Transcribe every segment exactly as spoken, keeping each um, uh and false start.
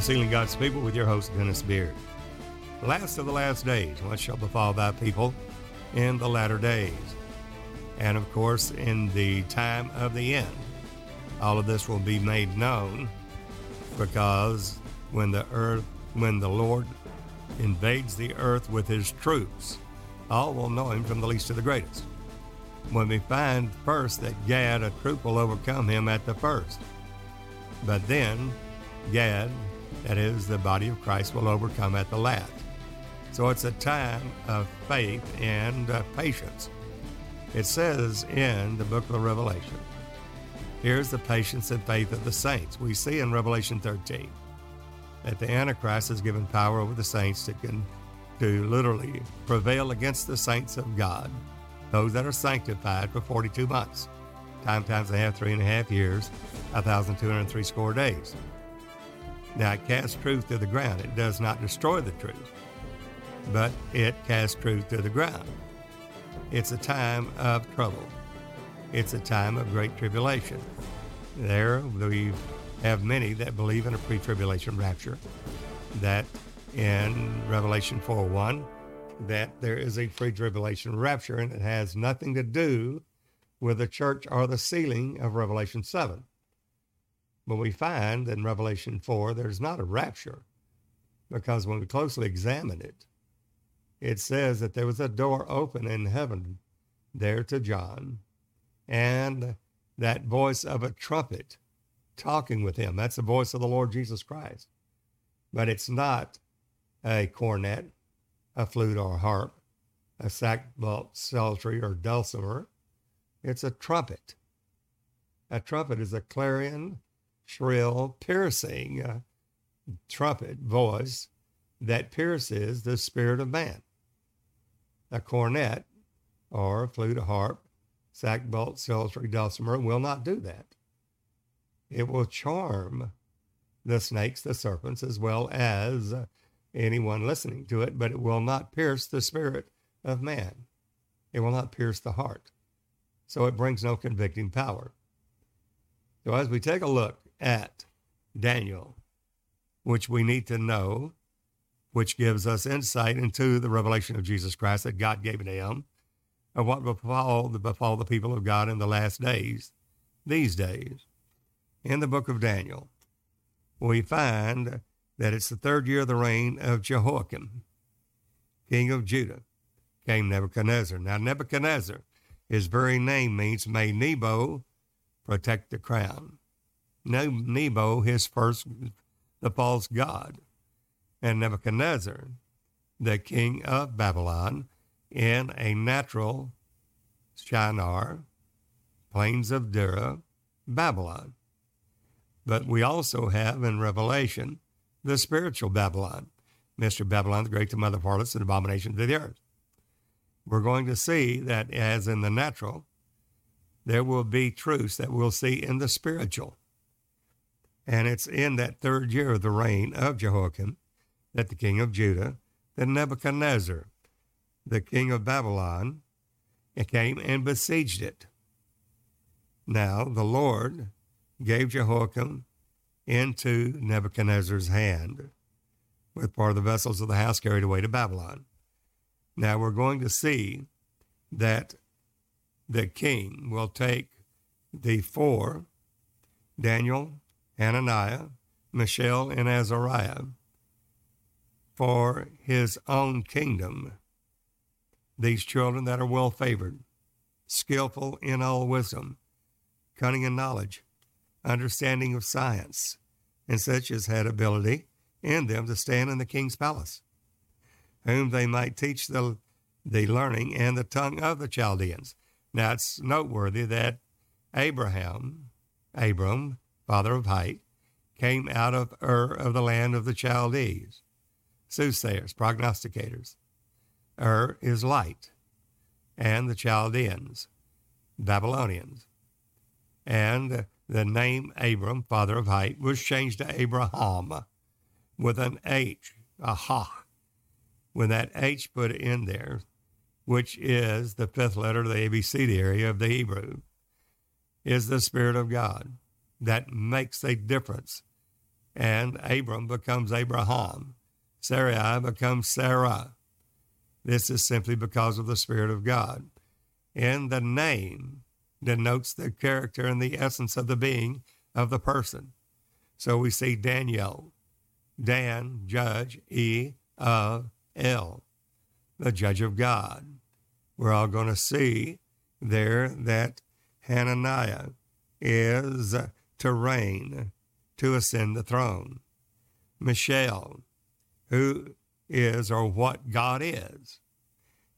From Sealing God's People with your host, Dennis Beard. Last of the last days, what shall befall thy people in the latter days? And of course, in the time of the end, all of this will be made known, because when the earth, when the Lord invades the earth with his troops, all will know him from the least to the greatest. When we find first that Gad, a troop, will overcome him at the first. But then Gad, that is, the body of Christ, will overcome at the last. So it's a time of faith and uh, patience. It says in the book of Revelation, here's the patience and faith of the saints. We see in Revelation thirteen that the Antichrist is given power over the saints to, can, to literally prevail against the saints of God, those that are sanctified, for forty-two months, time times a half, three and a half years, one thousand two hundred three score days. Now, it casts truth to the ground. It does not destroy the truth, but it casts truth to the ground. It's a time of trouble. It's a time of great tribulation. There we have many that believe in a pre-tribulation rapture, that in Revelation four one, that there is a pre-tribulation rapture, and it has nothing to do with the church or the sealing of Revelation seven. But we find in Revelation four, there's not a rapture, because when we closely examine it, it says that there was a door open in heaven there to John, and that voice of a trumpet talking with him. That's the voice of the Lord Jesus Christ. But it's not a cornet, a flute or a harp, a sackbut, psaltery, or dulcimer. It's a trumpet. A trumpet is a clarion, shrill, piercing uh, trumpet voice that pierces the spirit of man. A cornet or a flute, a harp, sackbut, psaltery, dulcimer will not do that. It will charm the snakes, the serpents, as well as anyone listening to it, but it will not pierce the spirit of man. It will not pierce the heart. So it brings no convicting power. So as we take a look at Daniel, which we need to know, which gives us insight into the revelation of Jesus Christ that God gave to him, of what befall the, befall the people of God in the last days, these days. In the book of Daniel, we find that it's the third year of the reign of Jehoiakim, king of Judah, came Nebuchadnezzar. Now, Nebuchadnezzar, his very name means, may Nebo protect the crown. Nebo, his first, the false god, and Nebuchadnezzar, the king of Babylon, in a natural Shinar, plains of Dura, Babylon. But we also have in Revelation the spiritual Babylon, Mister Babylon, the great, the mother of harlots and abominations of the earth. We're going to see that as in the natural, there will be truths that we'll see in the spiritual. And it's in that third year of the reign of Jehoiakim that the king of Judah, that Nebuchadnezzar, the king of Babylon, came and besieged it. Now the Lord gave Jehoiakim into Nebuchadnezzar's hand, with part of the vessels of the house carried away to Babylon. Now we're going to see that the king will take the four, Daniel, Hananiah, Mishael, and Azariah, for his own kingdom. These children that are well-favored, skillful in all wisdom, cunning in knowledge, understanding of science, and such as had ability in them to stand in the king's palace, whom they might teach the, the learning and the tongue of the Chaldeans. Now, it's noteworthy that Abraham, Abram, father of Hite, came out of Ur of the land of the Chaldees, soothsayers, prognosticators. Ur is light, and the Chaldeans, Babylonians. And the name Abram, father of Hite, was changed to Abraham with an H, a ha. When that H put in there, which is the fifth letter of the A B C D of the Hebrew, is the Spirit of God. That makes a difference and Abram becomes Abraham. Sarai becomes Sarah. This is simply because of the Spirit of God. And the name denotes the character and the essence of the being of the person. So we see Daniel, Dan, judge, E, of, L, the judge of God. We're all going to see there that Hananiah is to reign, to ascend the throne. Mishael, who is or what God is.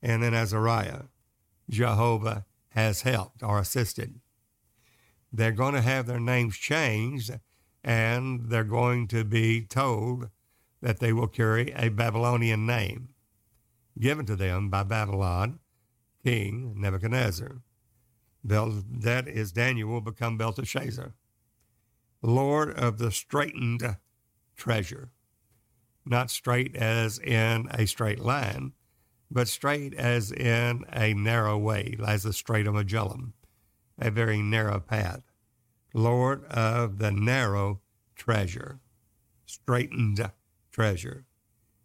And then Azariah, Jehovah has helped or assisted. They're going to have their names changed, and they're going to be told that they will carry a Babylonian name given to them by Babylon, King Nebuchadnezzar. Bel- that is, Daniel will become Belteshazzar, Lord of the straitened treasure. Not straight as in a straight line, but straight as in a narrow way, as the Strait of Magellan, a very narrow path. Lord of the narrow treasure, straitened treasure.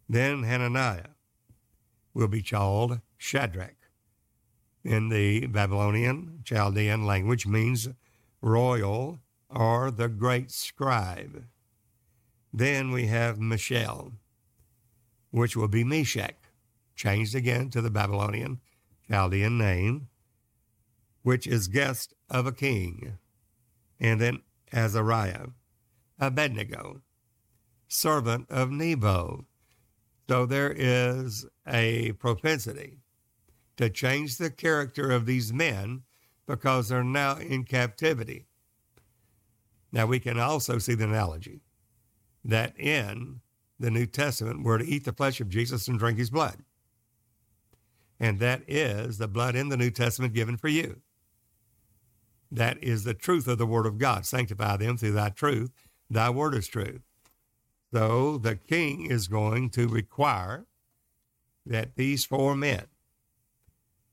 Then Hananiah will be called Shadrach. In the Babylonian Chaldean language means royal or the great scribe. Then we have Mishael, which will be Meshach, changed again to the Babylonian Chaldean name, which is guest of a king. And then Azariah, Abednego, servant of Nebo. So there is a propensity to change the character of these men because they're now in captivity. Now we can also see the analogy that in the New Testament we're to eat the flesh of Jesus and drink his blood. And that is the blood in the New Testament given for you. That is the truth of the Word of God. Sanctify them through thy truth. Thy word is true. So the king is going to require that these four men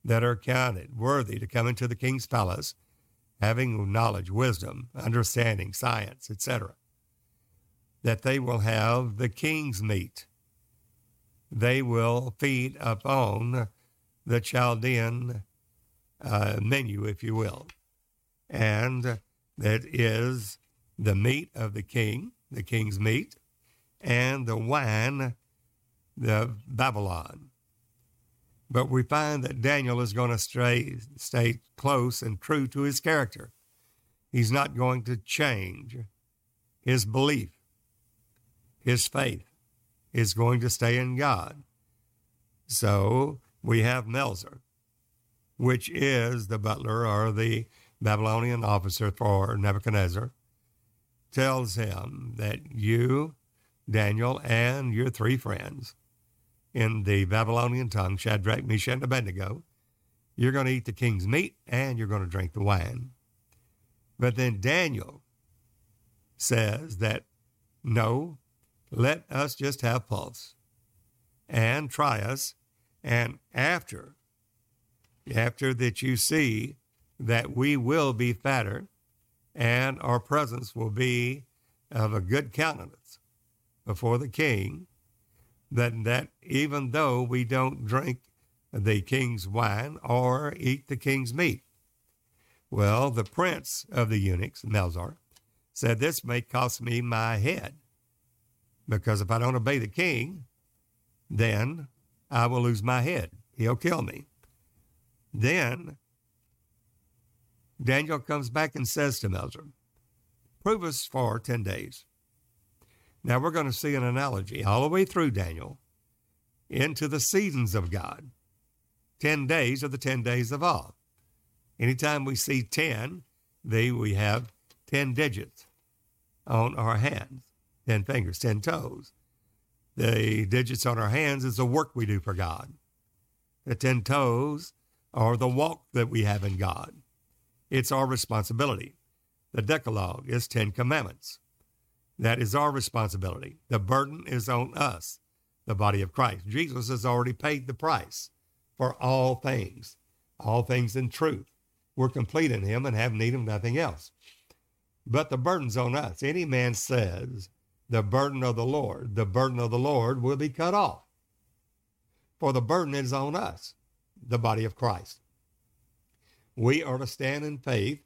that are counted worthy to come into the king's palace, having knowledge, wisdom, understanding, science, et cetera, that they will have the king's meat. They will feed upon the Chaldean uh, menu, if you will. And that is the meat of the king, the king's meat, and the wine, the Babylon. But we find that Daniel is going to stay, stay close and true to his character. He's not going to change his belief. His faith is going to stay in God. So we have Melzar, which is the butler or the Babylonian officer for Nebuchadnezzar, tells him that you, Daniel, and your three friends in the Babylonian tongue, Shadrach, Meshach, and Abednego, you're going to eat the king's meat and you're going to drink the wine. But then Daniel says that, no, let us just have pulse and try us. And after, after that you see that we will be fatter and our presence will be of a good countenance before the king, that, that even though we don't drink the king's wine or eat the king's meat. Well, the prince of the eunuchs, Melzar, said, this may cost me my head, because if I don't obey the king, then I will lose my head. He'll kill me. Then Daniel comes back and says to Melzar, prove us for ten days. Now we're going to see an analogy all the way through Daniel into the seasons of God. ten days are the ten days of all. Anytime we see ten, they, we have ten digits on our hands, ten fingers, ten toes. The digits on our hands is the work we do for God. The ten toes are the walk that we have in God. It's our responsibility. The Decalogue is ten commandments. That is our responsibility. The burden is on us, the body of Christ. Jesus has already paid the price for all things, all things in truth. We're complete in him and have need of nothing else. But the burden's on us. Any man says the burden of the Lord. The burden of the Lord will be cut off. For the burden is on us, the body of Christ. We are to stand in faith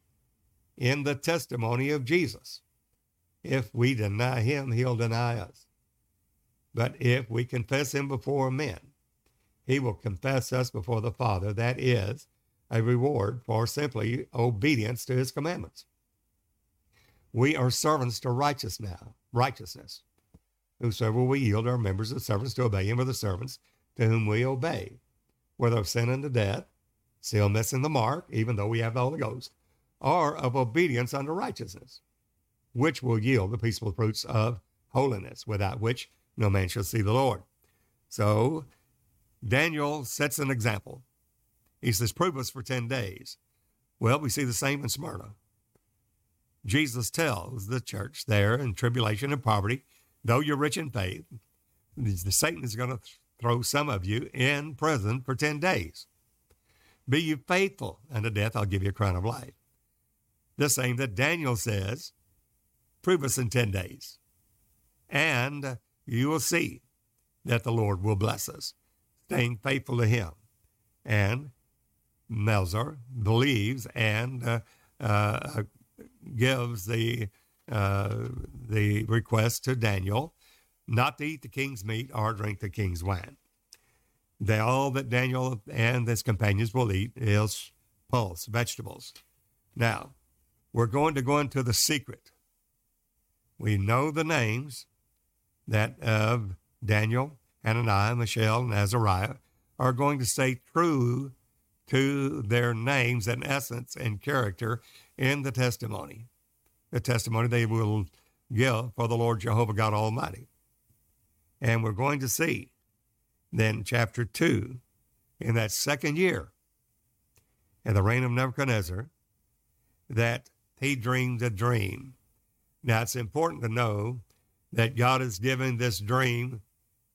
in the testimony of Jesus. If we deny him, he'll deny us. But if we confess him before men, he will confess us before the Father. That is a reward for simply obedience to his commandments. We are servants to righteousness now, righteousness. Whosoever we yield our members of servants to obey him, or the servants to whom we obey, whether of sin unto death, still missing the mark, even though we have the Holy Ghost, or of obedience unto righteousness, which will yield the peaceful fruits of holiness, without which no man shall see the Lord. So Daniel sets an example. He says, prove us for ten days. Well, we see the same in Smyrna. Jesus tells the church there in tribulation and poverty, though you're rich in faith, Satan is going to th- throw some of you in prison for ten days. Be you faithful unto death, I'll give you a crown of life. The same that Daniel says, prove us in ten days, and you will see that the Lord will bless us, staying faithful to him. And Melzar believes and uh, uh, gives the uh, the request to Daniel not to eat the king's meat or drink the king's wine. They, all that Daniel and his companions will eat is pulse, vegetables. Now, we're going to go into the secret. We know the names that of Daniel, Hananiah, Mishael, and Azariah are going to stay true to their names and essence and character in the testimony, the testimony they will give for the Lord Jehovah God Almighty. And we're going to see then chapter two, in that second year in the reign of Nebuchadnezzar, that he dreamed a dream. Now, it's important to know that God is giving this dream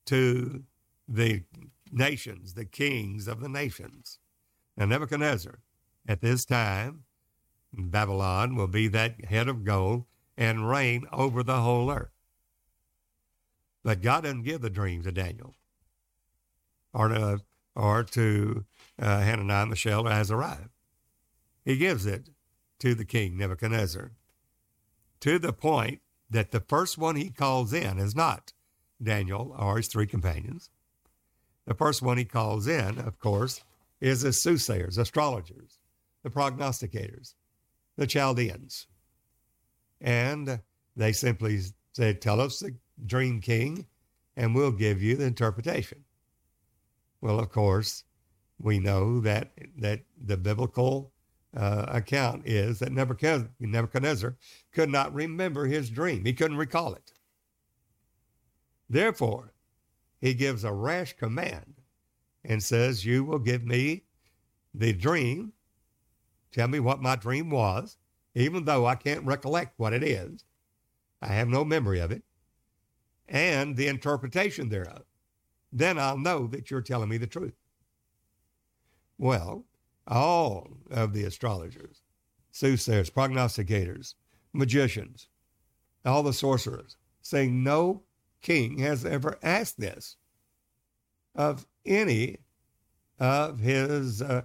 to the nations, the kings of the nations. Now, Nebuchadnezzar, at this time, Babylon will be that head of gold and reign over the whole earth. But God didn't give the dream to Daniel or to, or to uh, Hananiah, Mishael, or Azariah. He gives it to the king, Nebuchadnezzar, to the point that the first one he calls in is not Daniel or his three companions. The first one he calls in, of course, is the soothsayers, astrologers, the prognosticators, the Chaldeans. And they simply said, tell us the dream, king, and we'll give you the interpretation. Well, of course, we know that, that the biblical uh, account is that Nebuchadnezzar, Nebuchadnezzar could not remember his dream. He couldn't recall it. Therefore, he gives a rash command and says, you will give me the dream. Tell me what my dream was, even though I can't recollect what it is. I have no memory of it, and the interpretation thereof. Then I'll know that you're telling me the truth. Well, all of the astrologers, soothsayers, prognosticators, magicians, all the sorcerers, saying no king has ever asked this of any of his uh,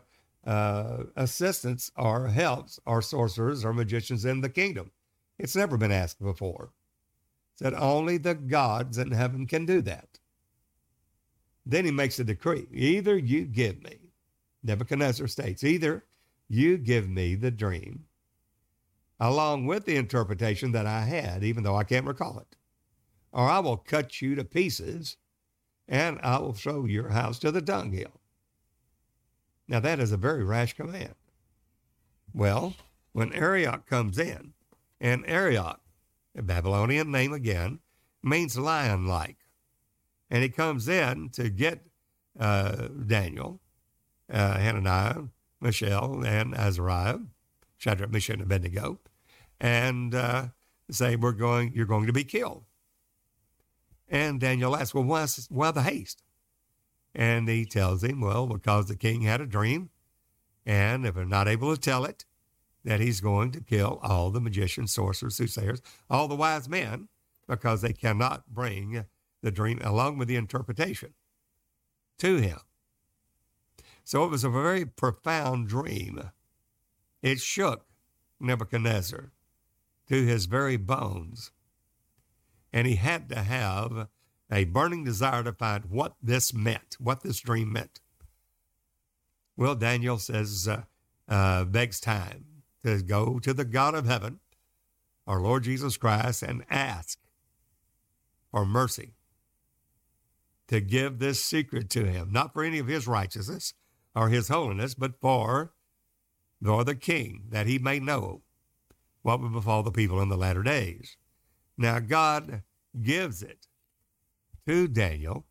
uh, assistants or helps or sorcerers or magicians in the kingdom. It's never been asked before. That only the gods in heaven can do that. Then he makes a decree. Either you give me, Nebuchadnezzar states, either you give me the dream along with the interpretation that I had, even though I can't recall it, or I will cut you to pieces and I will throw your house to the dunghill. Now, that is a very rash command. Well, when Ariok comes in, and Ariok, the Babylonian name again, means lion-like. And he comes in to get uh, Daniel, uh, Hananiah, Mishael, and Azariah, Shadrach, Meshach, and Abednego, and uh, say, "We're going. You're going to be killed." And Daniel asks, well, why, why the haste? And he tells him, well, because the king had a dream, and if they're not able to tell it, that he's going to kill all the magicians, sorcerers, soothsayers, all the wise men because they cannot bring the dream along with the interpretation to him. So it was a very profound dream. It shook Nebuchadnezzar to his very bones. And he had to have a burning desire to find what this meant, what this dream meant. Well, Daniel says, uh, uh, begs time to go to the God of heaven, our Lord Jesus Christ, and ask for mercy to give this secret to him, not for any of his righteousness or his holiness, but for, for the king, that he may know what will befall the people in the latter days. Now, God gives it to Daniel,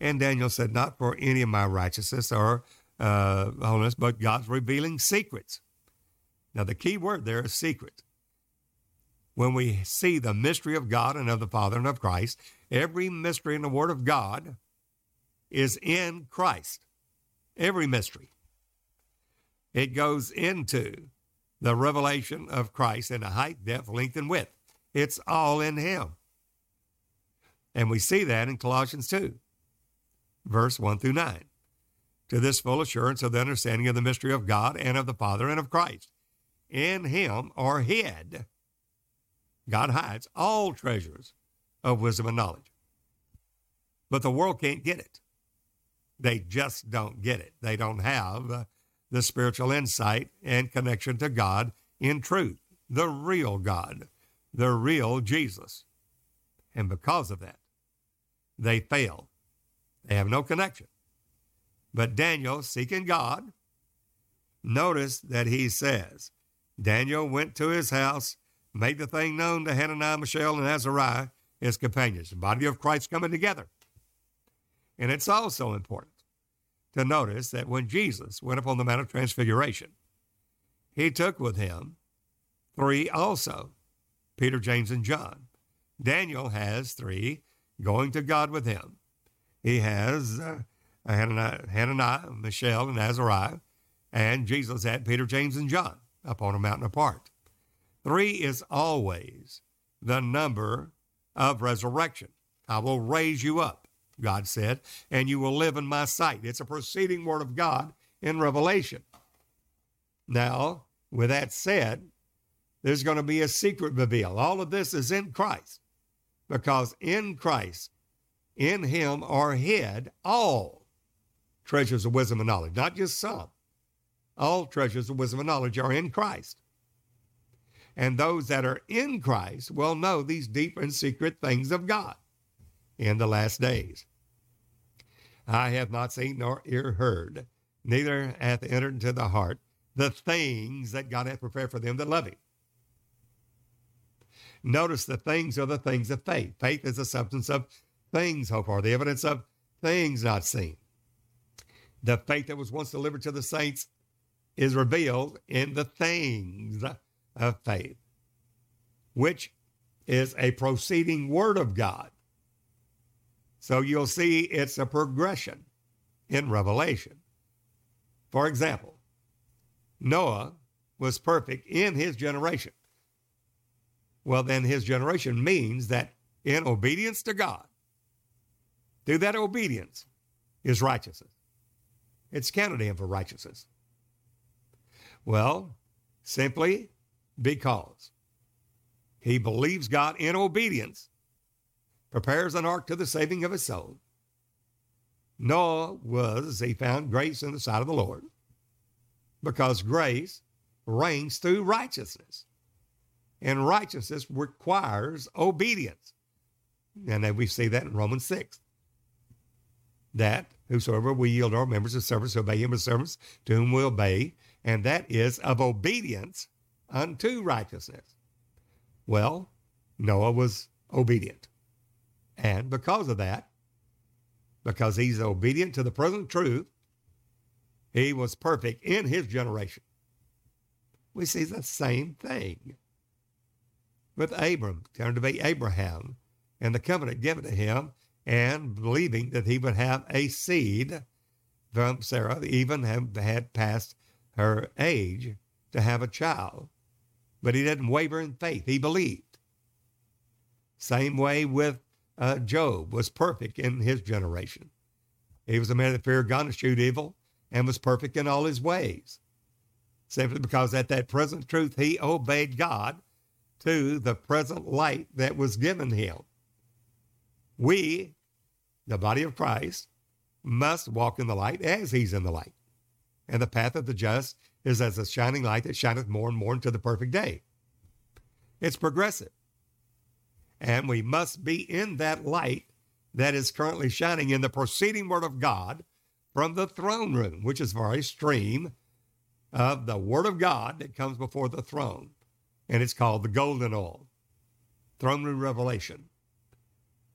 and Daniel said, not for any of my righteousness or uh, holiness, but God's revealing secrets. Now, the key word there is secret. When we see the mystery of God and of the Father and of Christ, every mystery in the Word of God is in Christ. Every mystery. It goes into the revelation of Christ in the height, depth, length, and width. It's all in him. And we see that in Colossians two, verse one through nine. To this full assurance of the understanding of the mystery of God and of the Father and of Christ. In him are hid. God hides all treasures of wisdom and knowledge. But the world can't get it. They just don't get it. They don't have the spiritual insight and connection to God in truth, the real God, the real Jesus. And because of that, they fail. They have no connection. But Daniel, seeking God, notice that he says, Daniel went to his house, made the thing known to Hananiah, Mishael, and Azariah, his companions. The body of Christ coming together. And it's also important to notice that when Jesus went upon the Mount of Transfiguration, he took with him three also, Peter, James, and John. Daniel has three going to God with him. He has uh, Hananiah, Hananiah, Mishael, and Azariah, and Jesus had Peter, James, and John upon a mountain apart. Three is always the number of resurrection. I will raise you up, God said, and you will live in my sight. It's a preceding word of God in Revelation. Now, with that said, there's going to be a secret reveal. All of this is in Christ, because in Christ, in him are hid all treasures of wisdom and knowledge, not just some. All treasures of wisdom and knowledge are in Christ. And those that are in Christ will know these deep and secret things of God in the last days. I have not seen nor ear heard, neither hath entered into the heart the things that God hath prepared for them that love him. Notice the things are the things of faith. Faith is the substance of things hoped for, the evidence of things not seen. The faith that was once delivered to the saints is revealed in the things of faith, which is a proceeding word of God. So you'll see it's a progression in Revelation. For example, Noah was perfect in his generation. Well, then his generation means that in obedience to God, through that obedience is righteousness. It's counted him for righteousness. Well, simply because he believes God in obedience, prepares an ark to the saving of his soul. Noah was, he found grace in the sight of the Lord, because grace reigns through righteousness. And righteousness requires obedience. And then we see that in Romans six. That whosoever we yield our members of service, obey him as servants, to whom we obey, and that is of obedience unto righteousness. Well, Noah was obedient. And because of that, because he's obedient to the present truth, he was perfect in his generation. We see the same thing with Abram, turned to be Abraham, and the covenant given to him, and believing that he would have a seed from Sarah, even have, had passed her age to have a child. But he didn't waver in faith. He believed. Same way with uh, Job, was perfect in his generation. He was a man that feared God and shewed evil and was perfect in all his ways, simply because at that present truth, he obeyed God to the present light that was given him. We, the body of Christ, must walk in the light as he's in the light. And the path of the just is as a shining light that shineth more and more into the perfect day. It's progressive. And we must be in that light that is currently shining in the proceeding word of God from the throne room, which is for a stream of the word of God that comes before the throne. And it's called the golden oil, throne room revelation.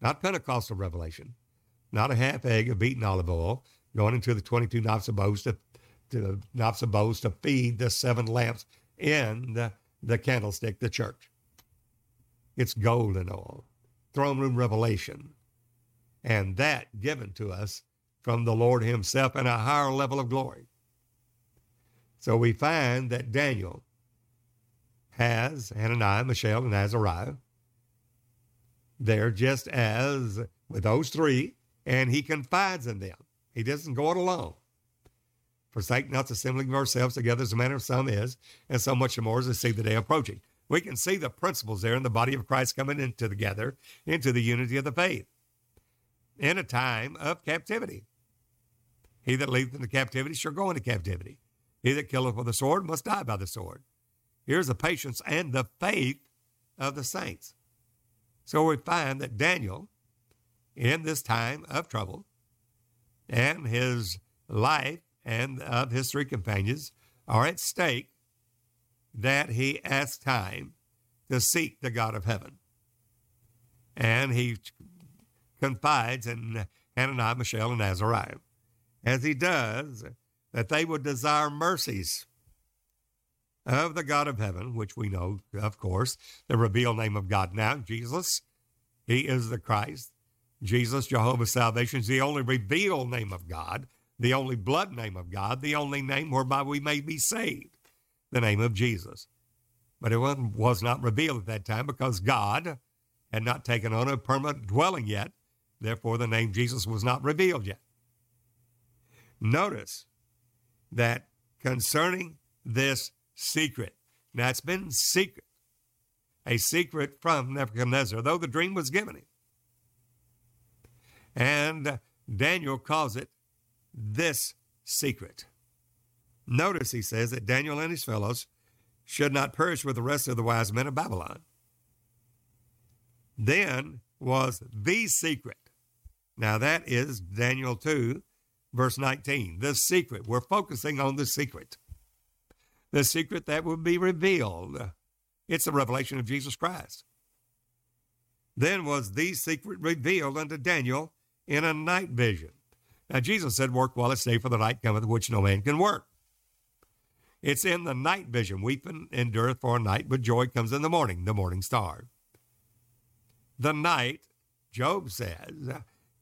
Not Pentecostal revelation, not a half egg of beaten olive oil going into the twenty-two knops of bowls to, to, knops of bowls to feed the seven lamps in the, the candlestick, the church. It's golden oil, throne room revelation, and that given to us from the Lord himself in a higher level of glory. So we find that Daniel has Hananiah, Mishael, and Azariah. They're just as with those three, and he confides in them. He doesn't go it alone. Forsake not the assembling of ourselves together as the manner of some is, and so much the more as they see the day approaching. We can see the principles there in the body of Christ coming into together, into the unity of the faith, in a time of captivity. He that leadeth into captivity shall go into captivity. He that killeth with the sword must die by the sword. Here's the patience and the faith of the saints. So we find that Daniel, in this time of trouble, and his life and of his three companions are at stake, that he has time to seek the God of heaven. And he confides in Hananiah, Mishael, and Azariah, as he does, that they would desire mercies of the God of heaven, which we know, of course, the revealed name of God now, Jesus. He is the Christ. Jesus, Jehovah's salvation, is the only revealed name of God, the only blood name of God, the only name whereby we may be saved, the name of Jesus. But it was not revealed at that time because God had not taken on a permanent dwelling yet. Therefore, the name Jesus was not revealed yet. Notice that concerning this secret. Now, it's been secret, a secret from Nebuchadnezzar, though the dream was given him. And Daniel calls it this secret. Notice he says that Daniel and his fellows should not perish with the rest of the wise men of Babylon. Then was the secret. Now that is Daniel two, verse nineteen, the secret. We're focusing on the secret. The secret that will be revealed. It's the revelation of Jesus Christ. Then was the secret revealed unto Daniel in a night vision. Now, Jesus said, work while it's day, for the night cometh, which no man can work. It's in the night vision. Weeping endureth for a night, but joy comes in the morning, the morning star. The night, Job says,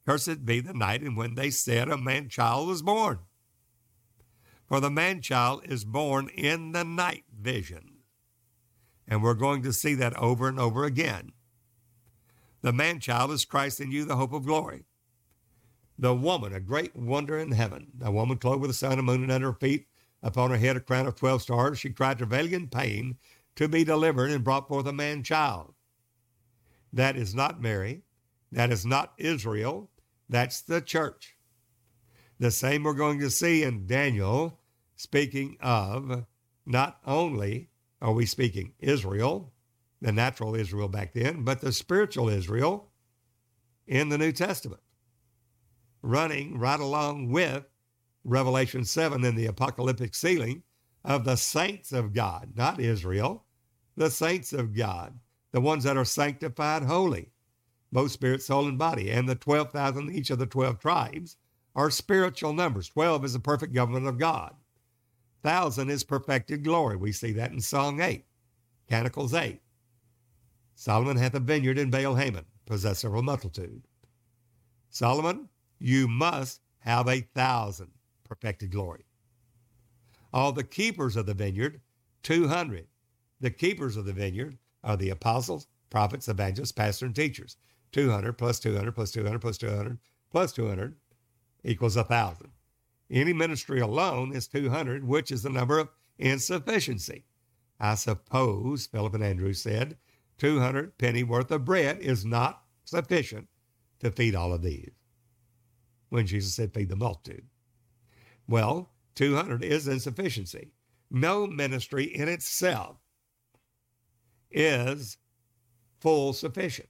cursed be the night, and when they said, a man-child was born. For the man-child is born in the night vision. And we're going to see that over and over again. The man-child is Christ in you, the hope of glory. The woman, a great wonder in heaven. The woman clothed with the sun and moon and under her feet, upon her head a crown of twelve stars. She cried travailing in pain to be delivered and brought forth a man-child. That is not Mary. That is not Israel. That's the church. The same we're going to see in Daniel, speaking of not only are we speaking Israel, the natural Israel back then, but the spiritual Israel in the New Testament, running right along with Revelation seven and the apocalyptic sealing of the saints of God, not Israel, the saints of God, the ones that are sanctified holy, both spirit, soul, and body, and the twelve thousand, each of the twelve tribes are spiritual numbers. twelve is the perfect government of God. one thousand is perfected glory. We see that in Song eight, Canticles eight. Solomon hath a vineyard in Baal Hamon, possessor of a multitude. Solomon, you must have a thousand perfected glory. All the keepers of the vineyard, two hundred. The keepers of the vineyard are the apostles, prophets, evangelists, pastors, and teachers. two hundred plus two hundred plus two hundred plus two hundred plus two hundred equals one thousand. Any ministry alone is two hundred, which is the number of insufficiency. I suppose, Philip and Andrew said, two hundred penny worth of bread is not sufficient to feed all of these. When Jesus said, feed the multitude. Well, two hundred is insufficiency. No ministry in itself is full sufficient.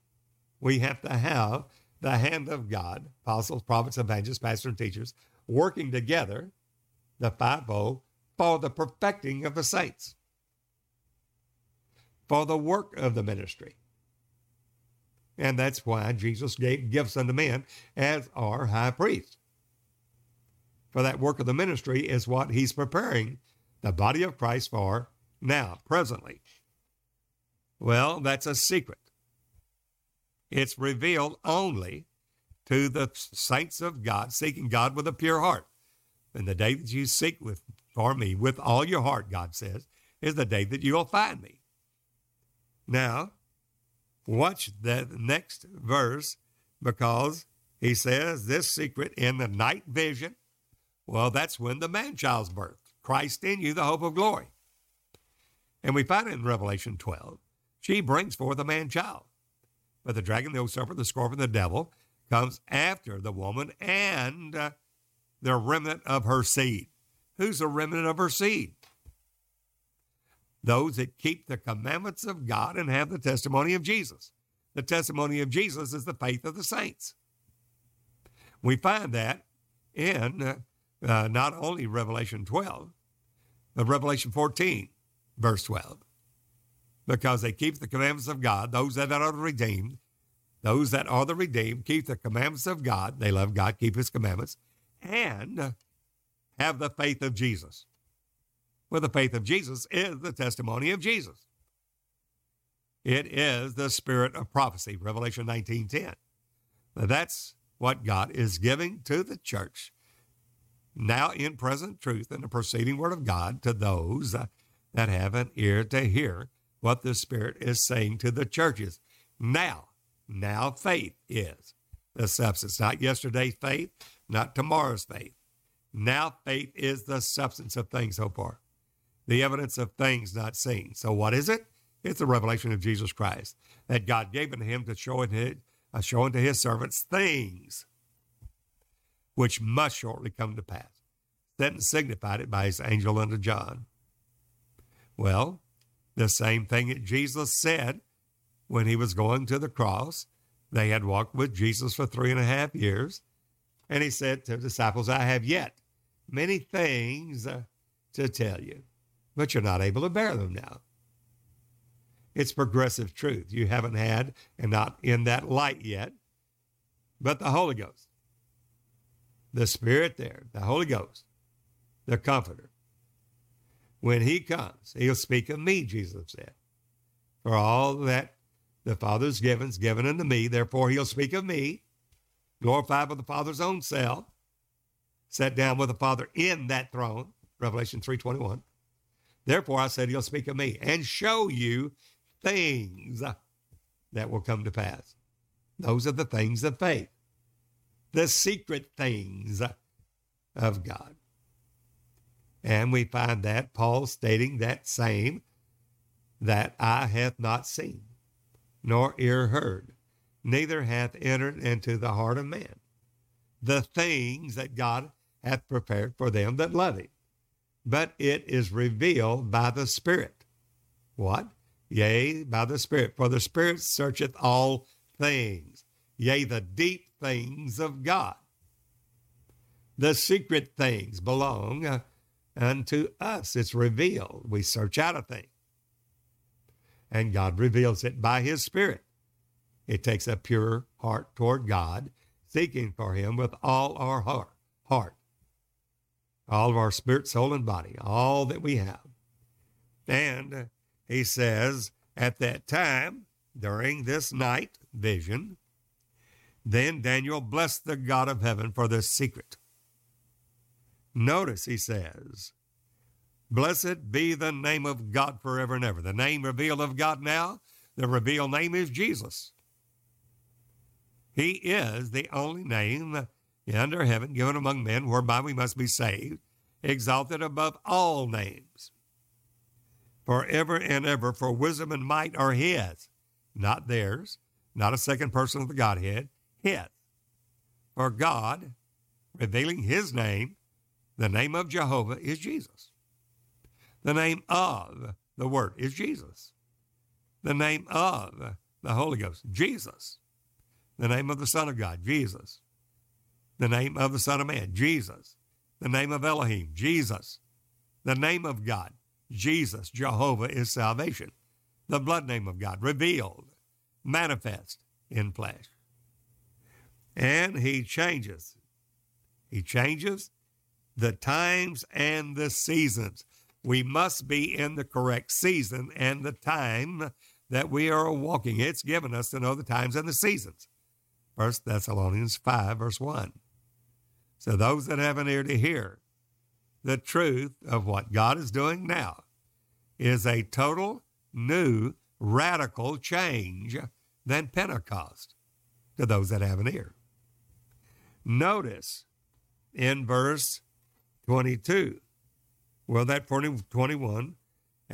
We have to have the hand of God, apostles, prophets, evangelists, pastors, and teachers, working together, the fivefold, for the perfecting of the saints, for the work of the ministry. And that's why Jesus gave gifts unto men as our high priest. For that work of the ministry is what he's preparing the body of Christ for now, presently. Well, that's a secret. It's revealed only to the saints of God, seeking God with a pure heart. And the day that you seek with, for me with all your heart, God says, is the day that you will find me. Now, watch the next verse, because he says this secret in the night vision. Well, that's when the man-child's birth, Christ in you, the hope of glory. And we find it in Revelation twelve. She brings forth a man-child. But the dragon, the old serpent, the scorpion, the devil comes after the woman and uh, the remnant of her seed. Who's the remnant of her seed? Those that keep the commandments of God and have the testimony of Jesus. The testimony of Jesus is the faith of the saints. We find that in uh, uh, not only Revelation twelve, but Revelation fourteen, verse twelve. Because they keep the commandments of God, those that are the redeemed, those that are the redeemed keep the commandments of God. They love God, keep his commandments, and have the faith of Jesus. Well, the faith of Jesus is the testimony of Jesus. It is the spirit of prophecy, Revelation nineteen ten. Now, that's what God is giving to the church, now in present truth and the preceding word of God, to those that have an ear to hear what the Spirit is saying to the churches. Now, now faith is the substance, not yesterday's faith, not tomorrow's faith. Now faith is the substance of things so far, the evidence of things not seen. So what is it? It's the revelation of Jesus Christ that God gave unto him to show unto his servants things which must shortly come to pass. Then signified it by his angel unto John. Well, the same thing that Jesus said when he was going to the cross. They had walked with Jesus for three and a half years. And he said to the disciples, I have yet many things uh, to tell you, but you're not able to bear them now. It's progressive truth. You haven't had and not in that light yet, but the Holy Ghost, the Spirit there, the Holy Ghost, the Comforter. When he comes, he'll speak of me, Jesus said. For all that the Father's given is given unto me, therefore he'll speak of me, glorified with the Father's own self, sat down with the Father in that throne, Revelation three twenty-one. Therefore, I said, he'll speak of me and show you things that will come to pass. Those are the things of faith, the secret things of God. And we find that Paul stating that same, that I hath not seen, nor ear heard, neither hath entered into the heart of man, the things that God hath prepared for them that love him. But it is revealed by the Spirit. What? Yea, by the Spirit. For the Spirit searcheth all things, yea, the deep things of God. The secret things belong uh, unto us. It's revealed. We search out a thing, and God reveals it by his Spirit. It takes a pure heart toward God, seeking for him with all our heart, heart, all of our spirit, soul, and body, all that we have. And he says, at that time, during this night vision, then Daniel blessed the God of heaven for this secret. Notice he says, blessed be the name of God forever and ever. The name revealed of God now, The revealed name is Jesus. He is the only name under heaven given among men whereby we must be saved, exalted above all names. Forever and ever, for wisdom and might are his, not theirs, not a second person of the Godhead, his. For God, revealing his name, the name of Jehovah is Jesus. The name of the Word is Jesus. The name of the Holy Ghost, Jesus. The name of the Son of God, Jesus. The name of the Son of Man, Jesus. The name of Elohim, Jesus. The name of God, Jesus. Jehovah is salvation. The blood name of God, revealed, manifest in flesh. And he changes. He changes the times and the seasons. We must be in the correct season and the time that we are walking. It's given us to know the times and the seasons. First Thessalonians five, verse one. So those that have an ear to hear, the truth of what God is doing now is a total new radical change than Pentecost to those that have an ear. Notice in verse twenty-two, well, that twenty-one,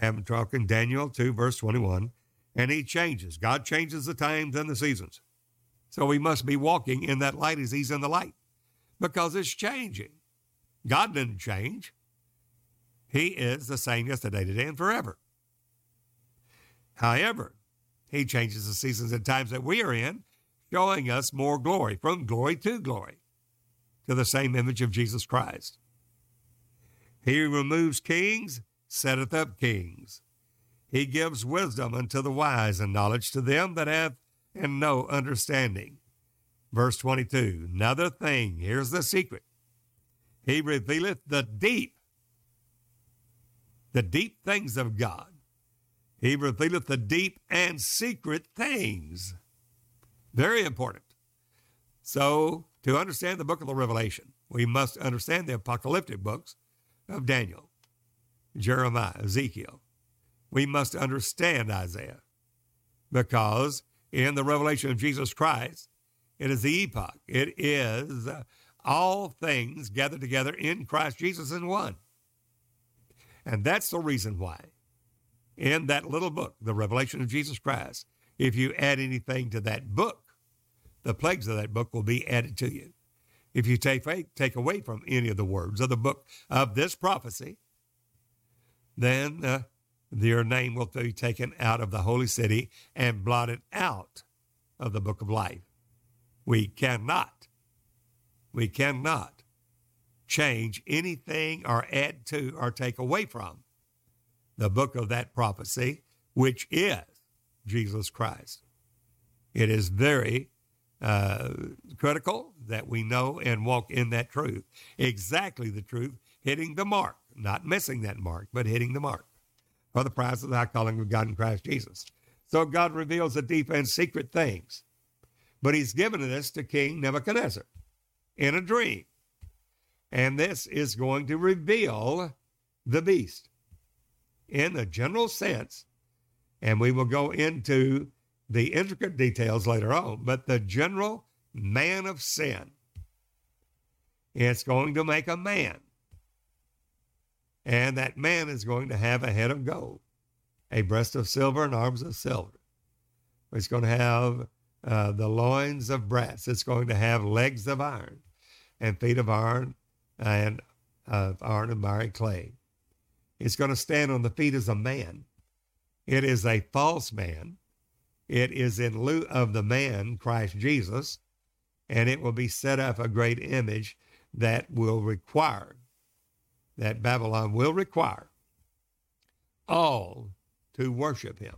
I'm talking Daniel two, verse twenty-one, and he changes. God changes the times and the seasons. So we must be walking in that light as he's in the light because it's changing. God didn't change. He is the same yesterday, today, and forever. However, he changes the seasons and times that we are in, showing us more glory, from glory to glory, to the same image of Jesus Christ. He removes kings, setteth up kings. He gives wisdom unto the wise and knowledge to them that have and know understanding. Verse twenty-two, another thing, here's the secret. He revealeth the deep, the deep things of God. He revealeth the deep and secret things. Very important. So to understand the book of the Revelation, we must understand the apocalyptic books of Daniel, Jeremiah, Ezekiel. We must understand Isaiah because in the revelation of Jesus Christ, it is the epoch. It is all things gathered together in Christ Jesus in one. And that's the reason why in that little book, the Revelation of Jesus Christ, if you add anything to that book, the plagues of that book will be added to you. If you take, take away from any of the words of the book of this prophecy, then uh, your name will be taken out of the holy city and blotted out of the book of life. We cannot, we cannot change anything or add to or take away from the book of that prophecy, which is Jesus Christ. It is very uh, critical that we know and walk in that truth, exactly the truth, hitting the mark, not missing that mark, but hitting the mark for the prize of the high calling of God in Christ Jesus. So God reveals the deep and secret things, but he's given this to King Nebuchadnezzar in a dream. And this is going to reveal the beast in a general sense. And we will go into the intricate details later on, but the general man of sin, it's going to make a man. And that man is going to have a head of gold, a breast of silver and arms of silver. It's going to have uh, the loins of brass. It's going to have legs of iron and feet of iron and of uh, iron and miry clay. It's going to stand on the feet as a man. It is a false man. It is in lieu of the man, Christ Jesus, and it will be set up a great image that will require, that Babylon will require all to worship him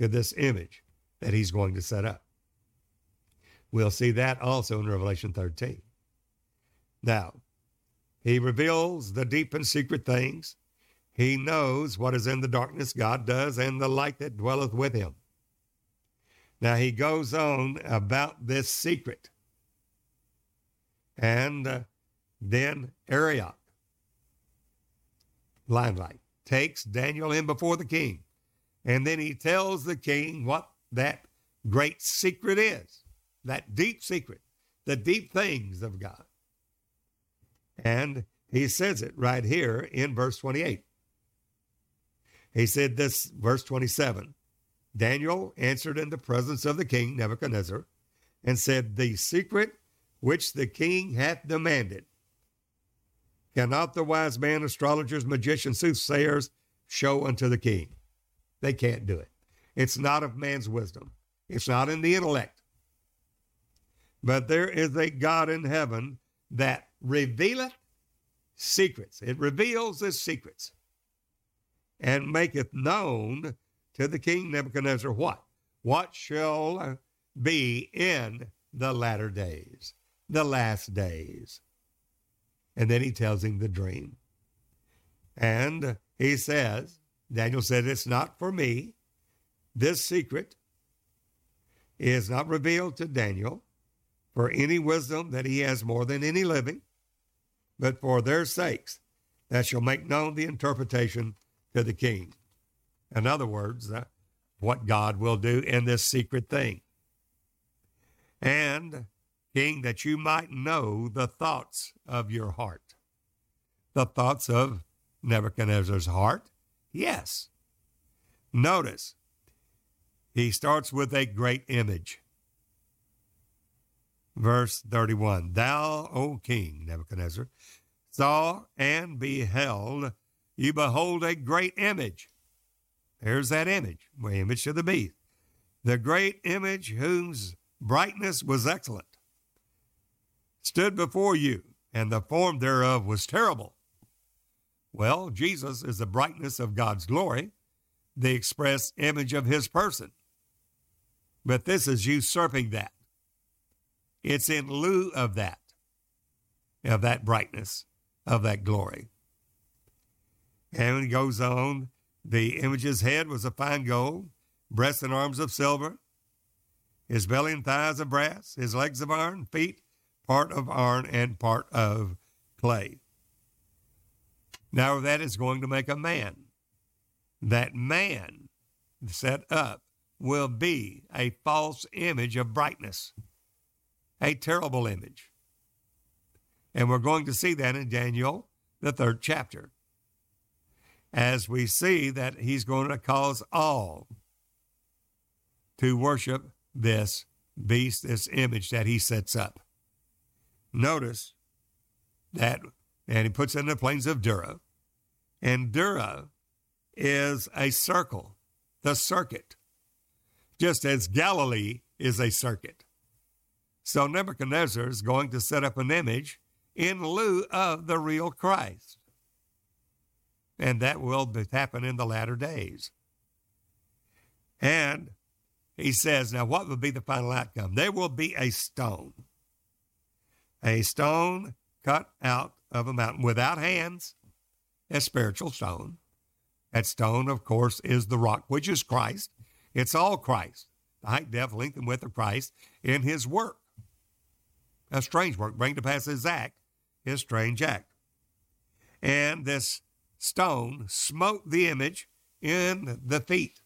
to this image that he's going to set up. We'll see that also in Revelation thirteen. Now, he reveals the deep and secret things. He knows what is in the darkness, God does, and the light that dwelleth with him. Now he goes on about this secret. And uh, then Ariok, limelight, takes Daniel in before the king And then he tells the king what that great secret is, that deep secret, the deep things of God. And he says it right here in verse twenty-eight. He said this, verse twenty-seven, Daniel answered in the presence of the king Nebuchadnezzar and said, the secret which the king hath demanded, cannot the wise man, astrologers, magicians, soothsayers show unto the king? They can't do it. It's not of man's wisdom. It's not in the intellect. But there is a God in heaven that revealeth secrets. It reveals his secrets and maketh known to the king Nebuchadnezzar what? What shall be in the latter days, the last days. And then he tells him the dream. And he says, Daniel said, it's not for me. This secret is not revealed to Daniel for any wisdom that he has more than any living, but for their sakes that shall make known the interpretation to the king. In other words, uh, what God will do in this secret thing. And, King, that you might know the thoughts of your heart. The thoughts of Nebuchadnezzar's heart? Yes. Notice, he starts with a great image. Verse thirty-one, thou, O king Nebuchadnezzar, saw and beheld, you behold a great image. There's that image, the image of the beast. The great image whose brightness was excellent, stood before you, and the form thereof was terrible. Well, Jesus is the brightness of God's glory, the express image of his person. But this is usurping that. It's in lieu of that, of that brightness, of that glory. And it goes on, the image's head was of fine gold, breasts and arms of silver, his belly and thighs of brass, his legs of iron, feet, part of iron and part of clay. Now that is going to make a man. That man set up will be a false image of brightness, a terrible image. And we're going to see that in Daniel, the third chapter, as we see that he's going to cause all to worship this beast, this image that he sets up. Notice that, and he puts it in the plains of Dura, and Dura is a circle, the circuit, just as Galilee is a circuit. So Nebuchadnezzar is going to set up an image in lieu of the real Christ, and that will happen in the latter days. And he says, now what will be the final outcome? There will be a stone, a stone cut out of a mountain without hands, a spiritual stone. That stone, of course, is the rock, which is Christ. It's all Christ, the height, depth, length, and width of Christ in his work, a strange work, bring to pass his act, his strange act. And this stone smote the image in the feet,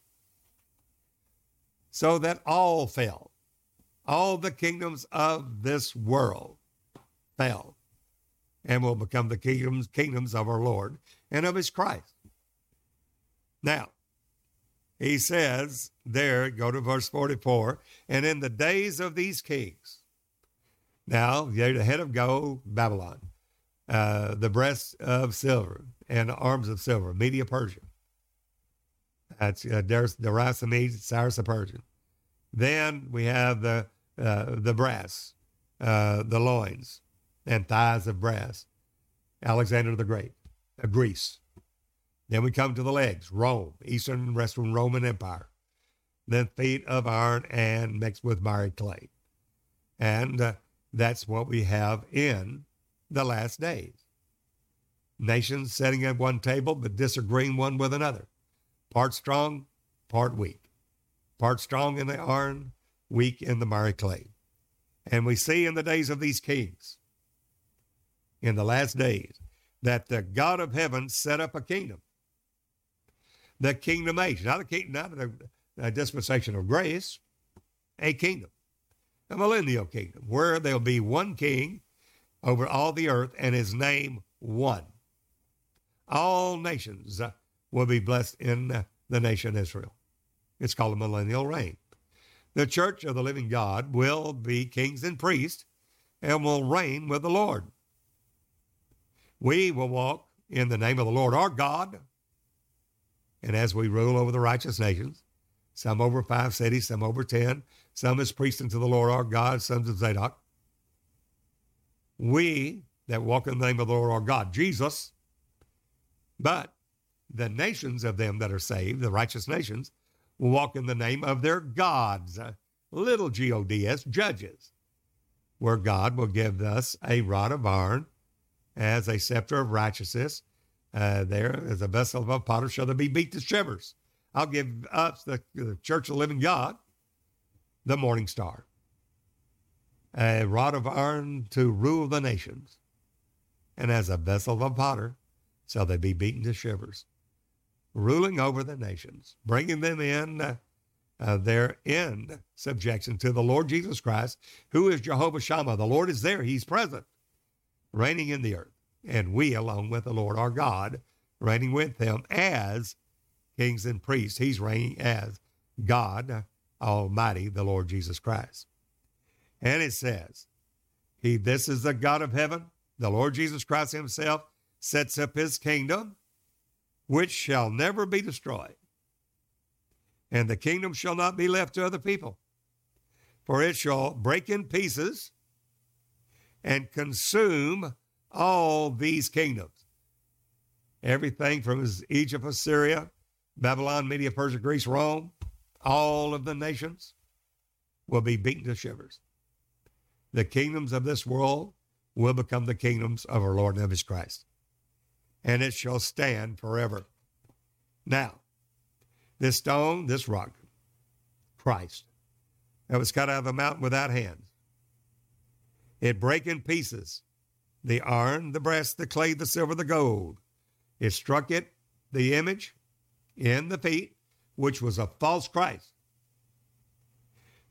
so that all fell. All the kingdoms of this world fell and will become the kingdoms, kingdoms of our Lord and of his Christ. Now, he says there, go to verse forty-four, and in the days of these kings, now the head of gold, Babylon, uh, the breast of silver and the arms of silver, Media Persia, that's uh, Dura, Cyrus of Persia. Then we have the uh, the brass, uh, the loins and thighs of brass, Alexander the Great, uh, Greece. Then we come to the legs, Rome, Eastern and Western Roman Empire. Then feet of iron and mixed with miry clay. And uh, that's what we have in the last days. Nations sitting at one table but disagreeing one with another. Part strong, part weak. Part strong in the iron, weak in the miry clay. And we see in the days of these kings, in the last days, that the God of heaven set up a kingdom. the kingdom age, not a kingdom, not a, a dispensation of grace, a kingdom, a millennial kingdom, where there'll be one king over all the earth and his name one. All nations will be blessed in the nation Israel. It's called a millennial reign. The church of the living God will be kings and priests and will reign with the Lord. We will walk in the name of the Lord our God. And as we rule over the righteous nations, some over five cities, some over ten, some as priests unto the Lord our God, some as Zadok. We that walk in the name of the Lord our God, Jesus, but the nations of them that are saved, the righteous nations, will walk in the name of their gods, little G O D S, judges, where God will give us a rod of iron as a scepter of righteousness. Uh, there is a vessel of a potter, shall they be beat to shivers. I'll give us, the, the church of the living God, the morning star, a rod of iron to rule the nations. And as a vessel of a potter, shall they be beaten to shivers. Ruling over the nations, bringing them in uh, uh, their end subjection to the Lord Jesus Christ, who is Jehovah Shammah. The Lord is there. He's present, reigning in the earth. And we, along with the Lord our God, reigning with him as kings and priests. He's reigning as God Almighty, the Lord Jesus Christ. And it says, he, this is the God of heaven, the Lord Jesus Christ himself, sets up his kingdom, which shall never be destroyed. And the kingdom shall not be left to other people, for it shall break in pieces and consume all these kingdoms. Everything from Egypt, Assyria, Babylon, Media, Persia, Greece, Rome, all of the nations will be beaten to shivers. The kingdoms of this world will become the kingdoms of our Lord and of his Christ, and it shall stand forever. Now, this stone, this rock, Christ, that was cut out of a mountain without hands, it break in pieces the iron, the brass, the clay, the silver, the gold. It struck it, the image, in the feet, which was a false Christ.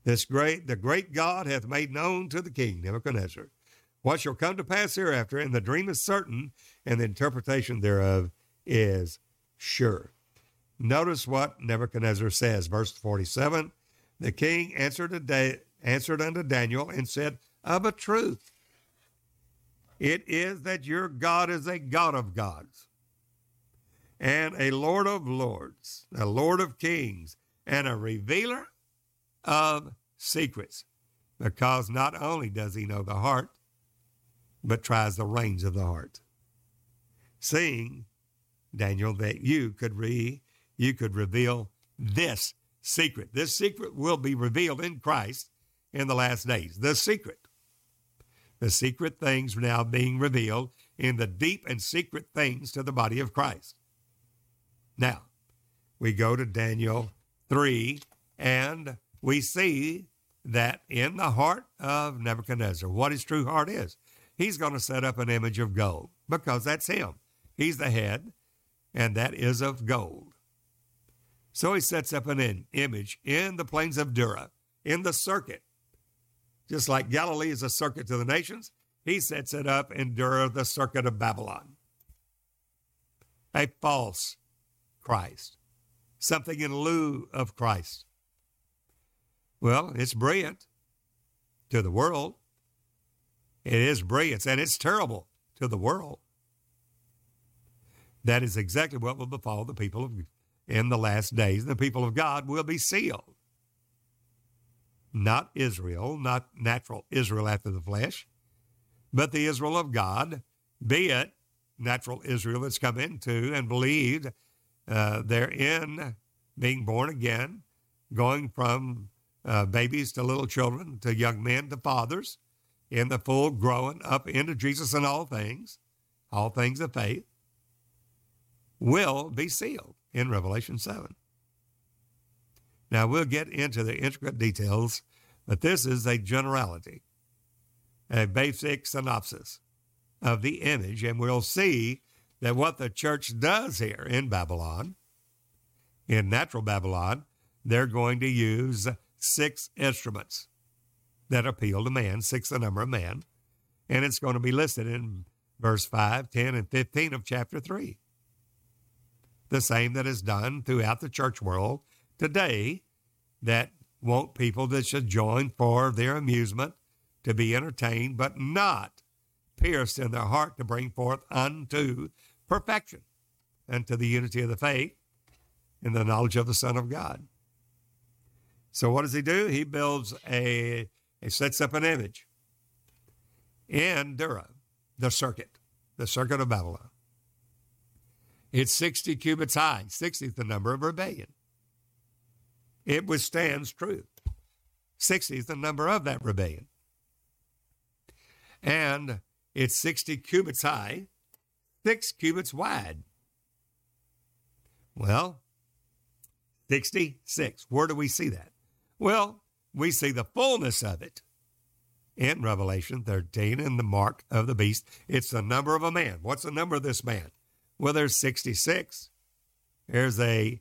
This great, the great God hath made known to the king, Nebuchadnezzar, what shall come to pass hereafter, and the dream is certain, and the interpretation thereof is sure. Notice what Nebuchadnezzar says, verse forty-seven. The king answered, a da- answered unto Daniel and said, of a truth, it is that your God is a God of gods, and a Lord of lords, a Lord of kings, and a revealer of secrets, because not only does he know the heart, but tries the reins of the heart. Seeing, Daniel, that you could re, you could reveal this secret. This secret will be revealed in Christ in the last days. The secret. The secret things are now being revealed in the deep and secret things to the body of Christ. Now, we go to Daniel three, and we see that in the heart of Nebuchadnezzar, what his true heart is. He's going to set up an image of gold because that's him. He's the head, and that is of gold. So he sets up an in, image in the plains of Dura, in the circuit. Just like Galilee is a circuit to the nations, he sets it up in Dura, the circuit of Babylon. A false Christ, something in lieu of Christ. Well, it's brilliant to the world. It is brilliance, and it's terrible to the world. That is exactly what will befall the people of, in the last days. The people of God will be sealed. Not Israel, not natural Israel after the flesh, but the Israel of God, be it natural Israel that's come into and believed uh, therein, being born again, going from uh, babies to little children, to young men, to fathers, in the full growing up into Jesus in all things, all things of faith, will be sealed in Revelation seven. Now, we'll get into the intricate details, but this is a generality, a basic synopsis of the image, and we'll see that what the church does here in Babylon In natural Babylon, they're going to use six instruments that appeal to man, six the number of man, and it's going to be listed in verse five, ten, and fifteen of chapter three. The same that is done throughout the church world today that want people that should join for their amusement to be entertained, but not pierced in their heart to bring forth unto perfection, unto the unity of the faith and the knowledge of the Son of God. So what does he do? He builds a, he sets up an image in Dura, the circuit, the circuit of Babylon. It's sixty cubits high, sixty is the number of rebellion. It withstands truth. sixty is the number of that rebellion. And it's sixty cubits high, six cubits wide. Well, sixty-six, where do we see that? Well, we see the fullness of it in Revelation thirteen in the mark of the beast. It's the number of a man. What's the number of this man? Well, there's sixty-six. There's a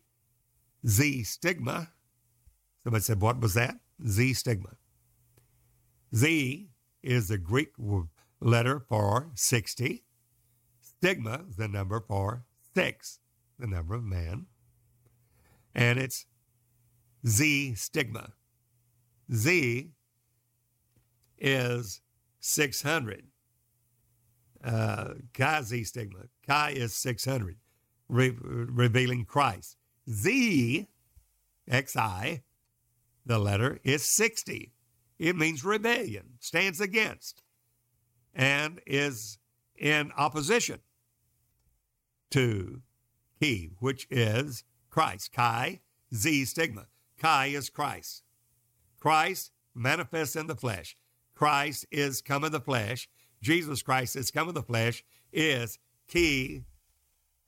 Z stigma. Somebody said, what was that? Z stigma. Z is the Greek letter for sixty. Stigma is the number for six, the number of man. And it's Z stigma. Z is six hundred. Uh, chi Z stigma. Chi is six hundred, re- revealing Christ. Z, X I, the letter is sixty. It means rebellion, stands against, and is in opposition to He, which is Christ. Chi, Z stigma. Chi is Christ. Christ manifests in the flesh. Christ is come in the flesh. Jesus Christ is come in the flesh is Chi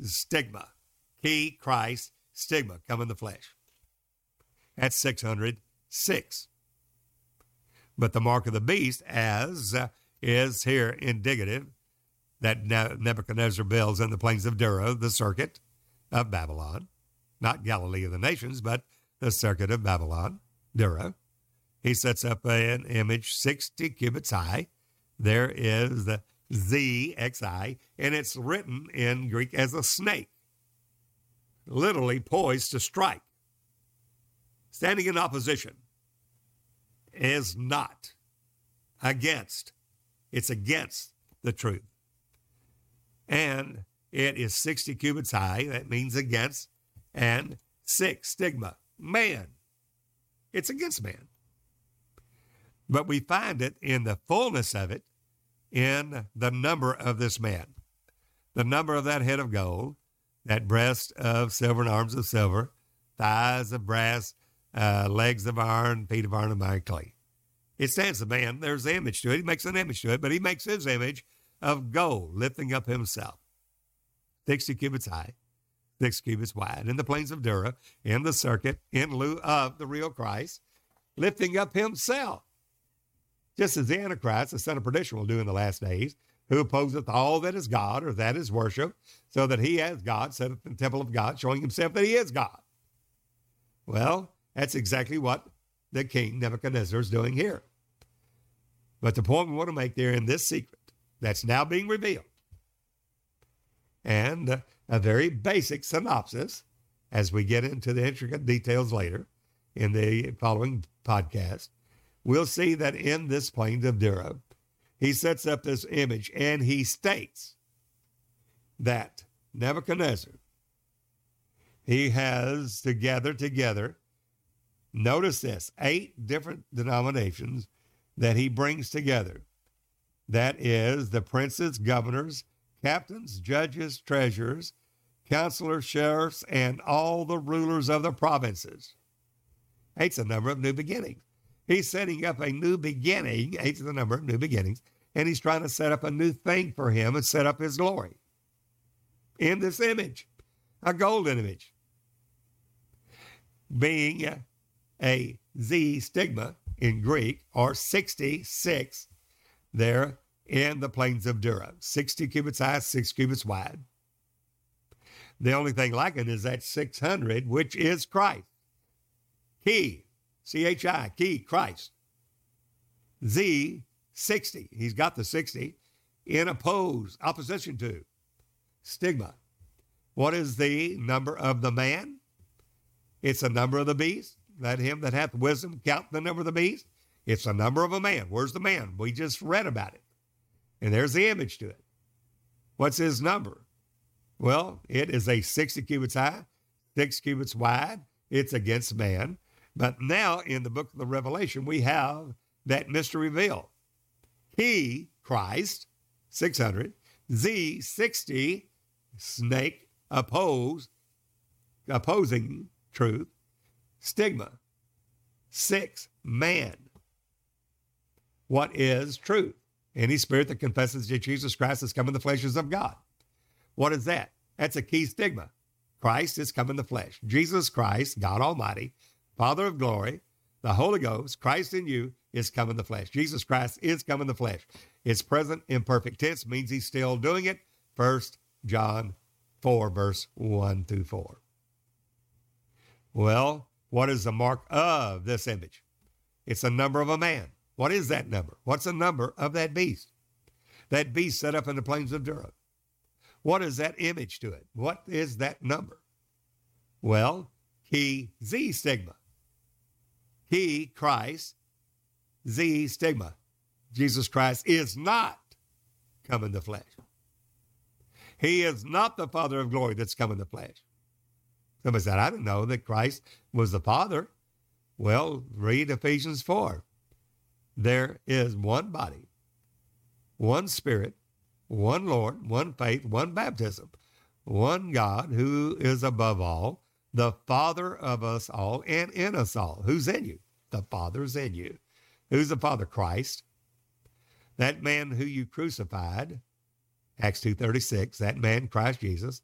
stigma. Chi, Christ, stigma, come in the flesh. That's six hundred six. But the mark of the beast, as uh, is here indicative, that Nebuchadnezzar builds in the plains of Dura, the circuit of Babylon, not Galilee of the nations, but the circuit of Babylon, Dura. He sets up an image sixty cubits high. There is the Z, X I, and it's written in Greek as a snake, literally poised to strike. Standing in opposition is not against. It's against the truth. And it is sixty cubits high. That means against. And six, stigma, man. It's against man. But we find it in the fullness of it in the number of this man, the number of that head of gold, that breast of silver and arms of silver, thighs of brass, uh, legs of iron, feet of iron, and miry clay. It stands the man. There's the image to it. He makes an image to it, but he makes his image of gold, lifting up himself. sixty cubits high, six cubits wide, in the plains of Dura, in the circuit, in lieu of the real Christ, lifting up himself. Just as the Antichrist, the son of perdition, will do in the last days, who opposeth all that is God or that is worship, so that he as God set up the temple of God, showing himself that he is God. Well, that's exactly what the king Nebuchadnezzar is doing here. But the point we want to make there in this secret that's now being revealed, and a very basic synopsis as we get into the intricate details later in the following podcast, we'll see that in this plains of Dura, he sets up this image and he states that Nebuchadnezzar, he has to gather together, notice this, eight different denominations that he brings together. That is the princes, governors, captains, judges, treasurers, counselors, sheriffs, and all the rulers of the provinces. Eight's the number of new beginnings. He's setting up a new beginning. Eight's the number of new beginnings. And he's trying to set up a new thing for him and set up his glory in this image, a golden image, being a, a Z stigma in Greek, or sixty-six there in the plains of Dura, sixty cubits high, six cubits wide. The only thing like it is that six hundred, which is Christ. He, C H I, key, Christ. The sixty, he's got the sixty, in oppose, opposition to, stigma. What is the number of the man? It's the number of the beast. Let him that hath wisdom count the number of the beast. It's the number of a man. Where's the man? We just read about it. And there's the image to it. What's his number? Well, it is a sixty cubits high, six cubits wide. It's against man. But now in the book of the Revelation, we have that mystery revealed. He, Christ, six hundred, the sixty snake opposed, opposing truth, stigma, six, man. What is truth? Any spirit that confesses that Jesus Christ has come in the flesh is of God. What is that? That's a key stigma. Christ is come in the flesh. Jesus Christ, God Almighty, Father of glory, the Holy Ghost, Christ in you, is come in the flesh. Jesus Christ is come in the flesh. It's present imperfect tense, means he's still doing it. First John four, verse one through four. Well, what is the mark of this image? It's the number of a man. What is that number? What's the number of that beast? That beast set up in the plains of Dura. What is that image to it? What is that number? Well, he, Z stigma. He, Christ, Z stigma. Jesus Christ is not come in the flesh. He is not the Father of glory that's come in the flesh. Somebody said, I didn't know that Christ was the Father. Well, read Ephesians four. There is one body, one spirit, one Lord, one faith, one baptism, one God who is above all, the Father of us all and in us all. Who's in you? The Father's in you. Who's the Father? Christ. That man who you crucified, Acts two thirty-six, that man, Christ Jesus,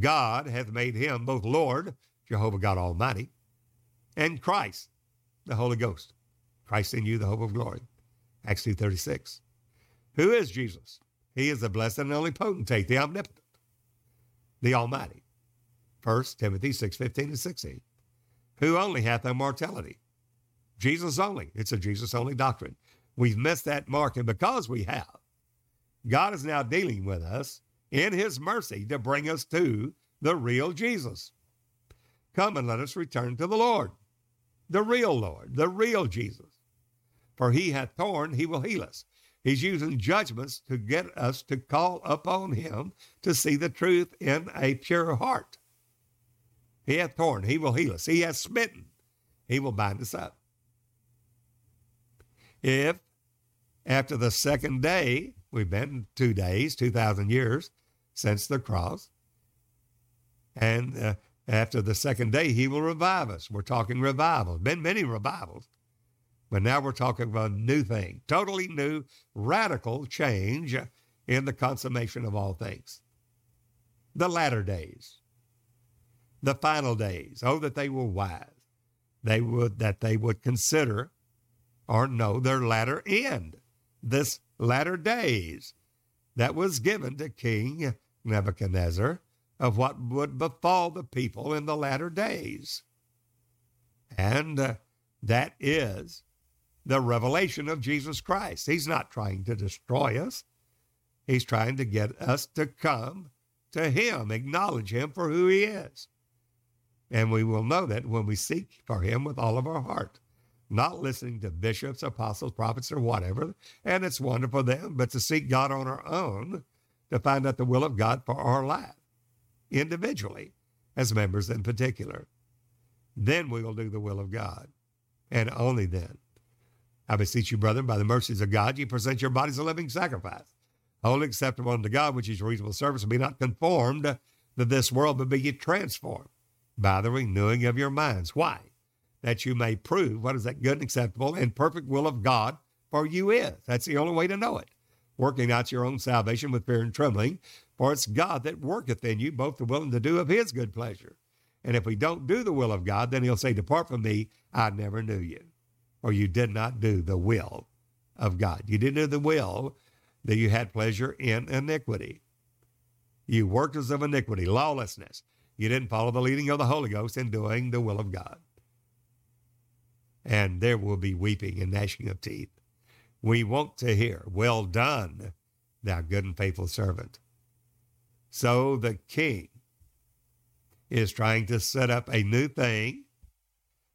God hath made him both Lord, Jehovah God Almighty, and Christ, the Holy Ghost. Christ in you, the hope of glory. Acts two thirty-six. Who is Jesus? He is the blessed and only potentate, the omnipotent, the Almighty. First Timothy six fifteen and sixteen. Who only hath immortality? Jesus only. It's a Jesus only doctrine. We've missed that mark, and because we have, God is now dealing with us in his mercy to bring us to the real Jesus. Come and let us return to the Lord, the real Lord, the real Jesus. For he hath torn, he will heal us. He's using judgments to get us to call upon him to see the truth in a pure heart. He hath torn, he will heal us. He hath smitten, he will bind us up. If after the second day, we've been two days, two thousand years since the cross, and uh, after the second day, he will revive us. We're talking revivals, been many revivals, but now we're talking about a new thing, totally new, radical change in the consummation of all things. The latter days, the final days, oh, that they were wise, they would that they would consider or know their latter end, this latter days that was given to King Nebuchadnezzar of what would befall the people in the latter days. And uh, that is the revelation of Jesus Christ. He's not trying to destroy us. He's trying to get us to come to him, acknowledge him for who he is. And we will know that when we seek for him with all of our heart, not listening to bishops, apostles, prophets, or whatever, and it's wonderful them, but to seek God on our own to find out the will of God for our life, individually, as members in particular. Then we will do the will of God, and only then. I beseech you, brethren, by the mercies of God, you present your bodies a living sacrifice, wholly acceptable unto God, which is your reasonable service, and be not conformed to this world, but be ye transformed by the renewing of your minds. Why? That you may prove what is that good and acceptable and perfect will of God for you is. That's the only way to know it. Working out your own salvation with fear and trembling, for it's God that worketh in you both the will and the do of his good pleasure. And if we don't do the will of God, then he'll say, depart from me, I never knew you. Or you did not do the will of God. You didn't do the will that you had pleasure in iniquity. You workers of iniquity, lawlessness. You didn't follow the leading of the Holy Ghost in doing the will of God. And there will be weeping and gnashing of teeth. We want to hear, well done, thou good and faithful servant. So the king is trying to set up a new thing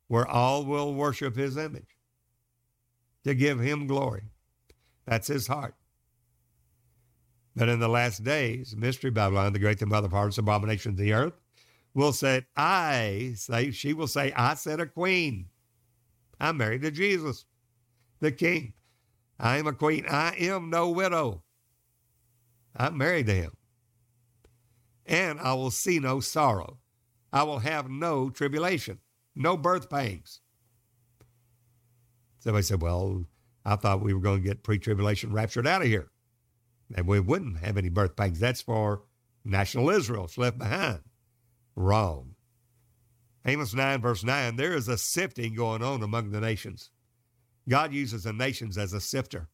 where all will worship his image to give him glory. That's his heart. But in the last days, Mystery Babylon, the great and mother of harlots, abominations of the earth, will say, I say, she will say, I said a queen. I'm married to Jesus, the king. I am a queen. I am no widow. I'm married to him. And I will see no sorrow. I will have no tribulation, no birth pains. Somebody said, well, I thought we were going to get pre-tribulation raptured out of here. And we wouldn't have any birth pains. That's for national Israel. It's left behind. Wrong. Amos nine, verse nine, there is a sifting going on among the nations. God uses the nations as a sifter.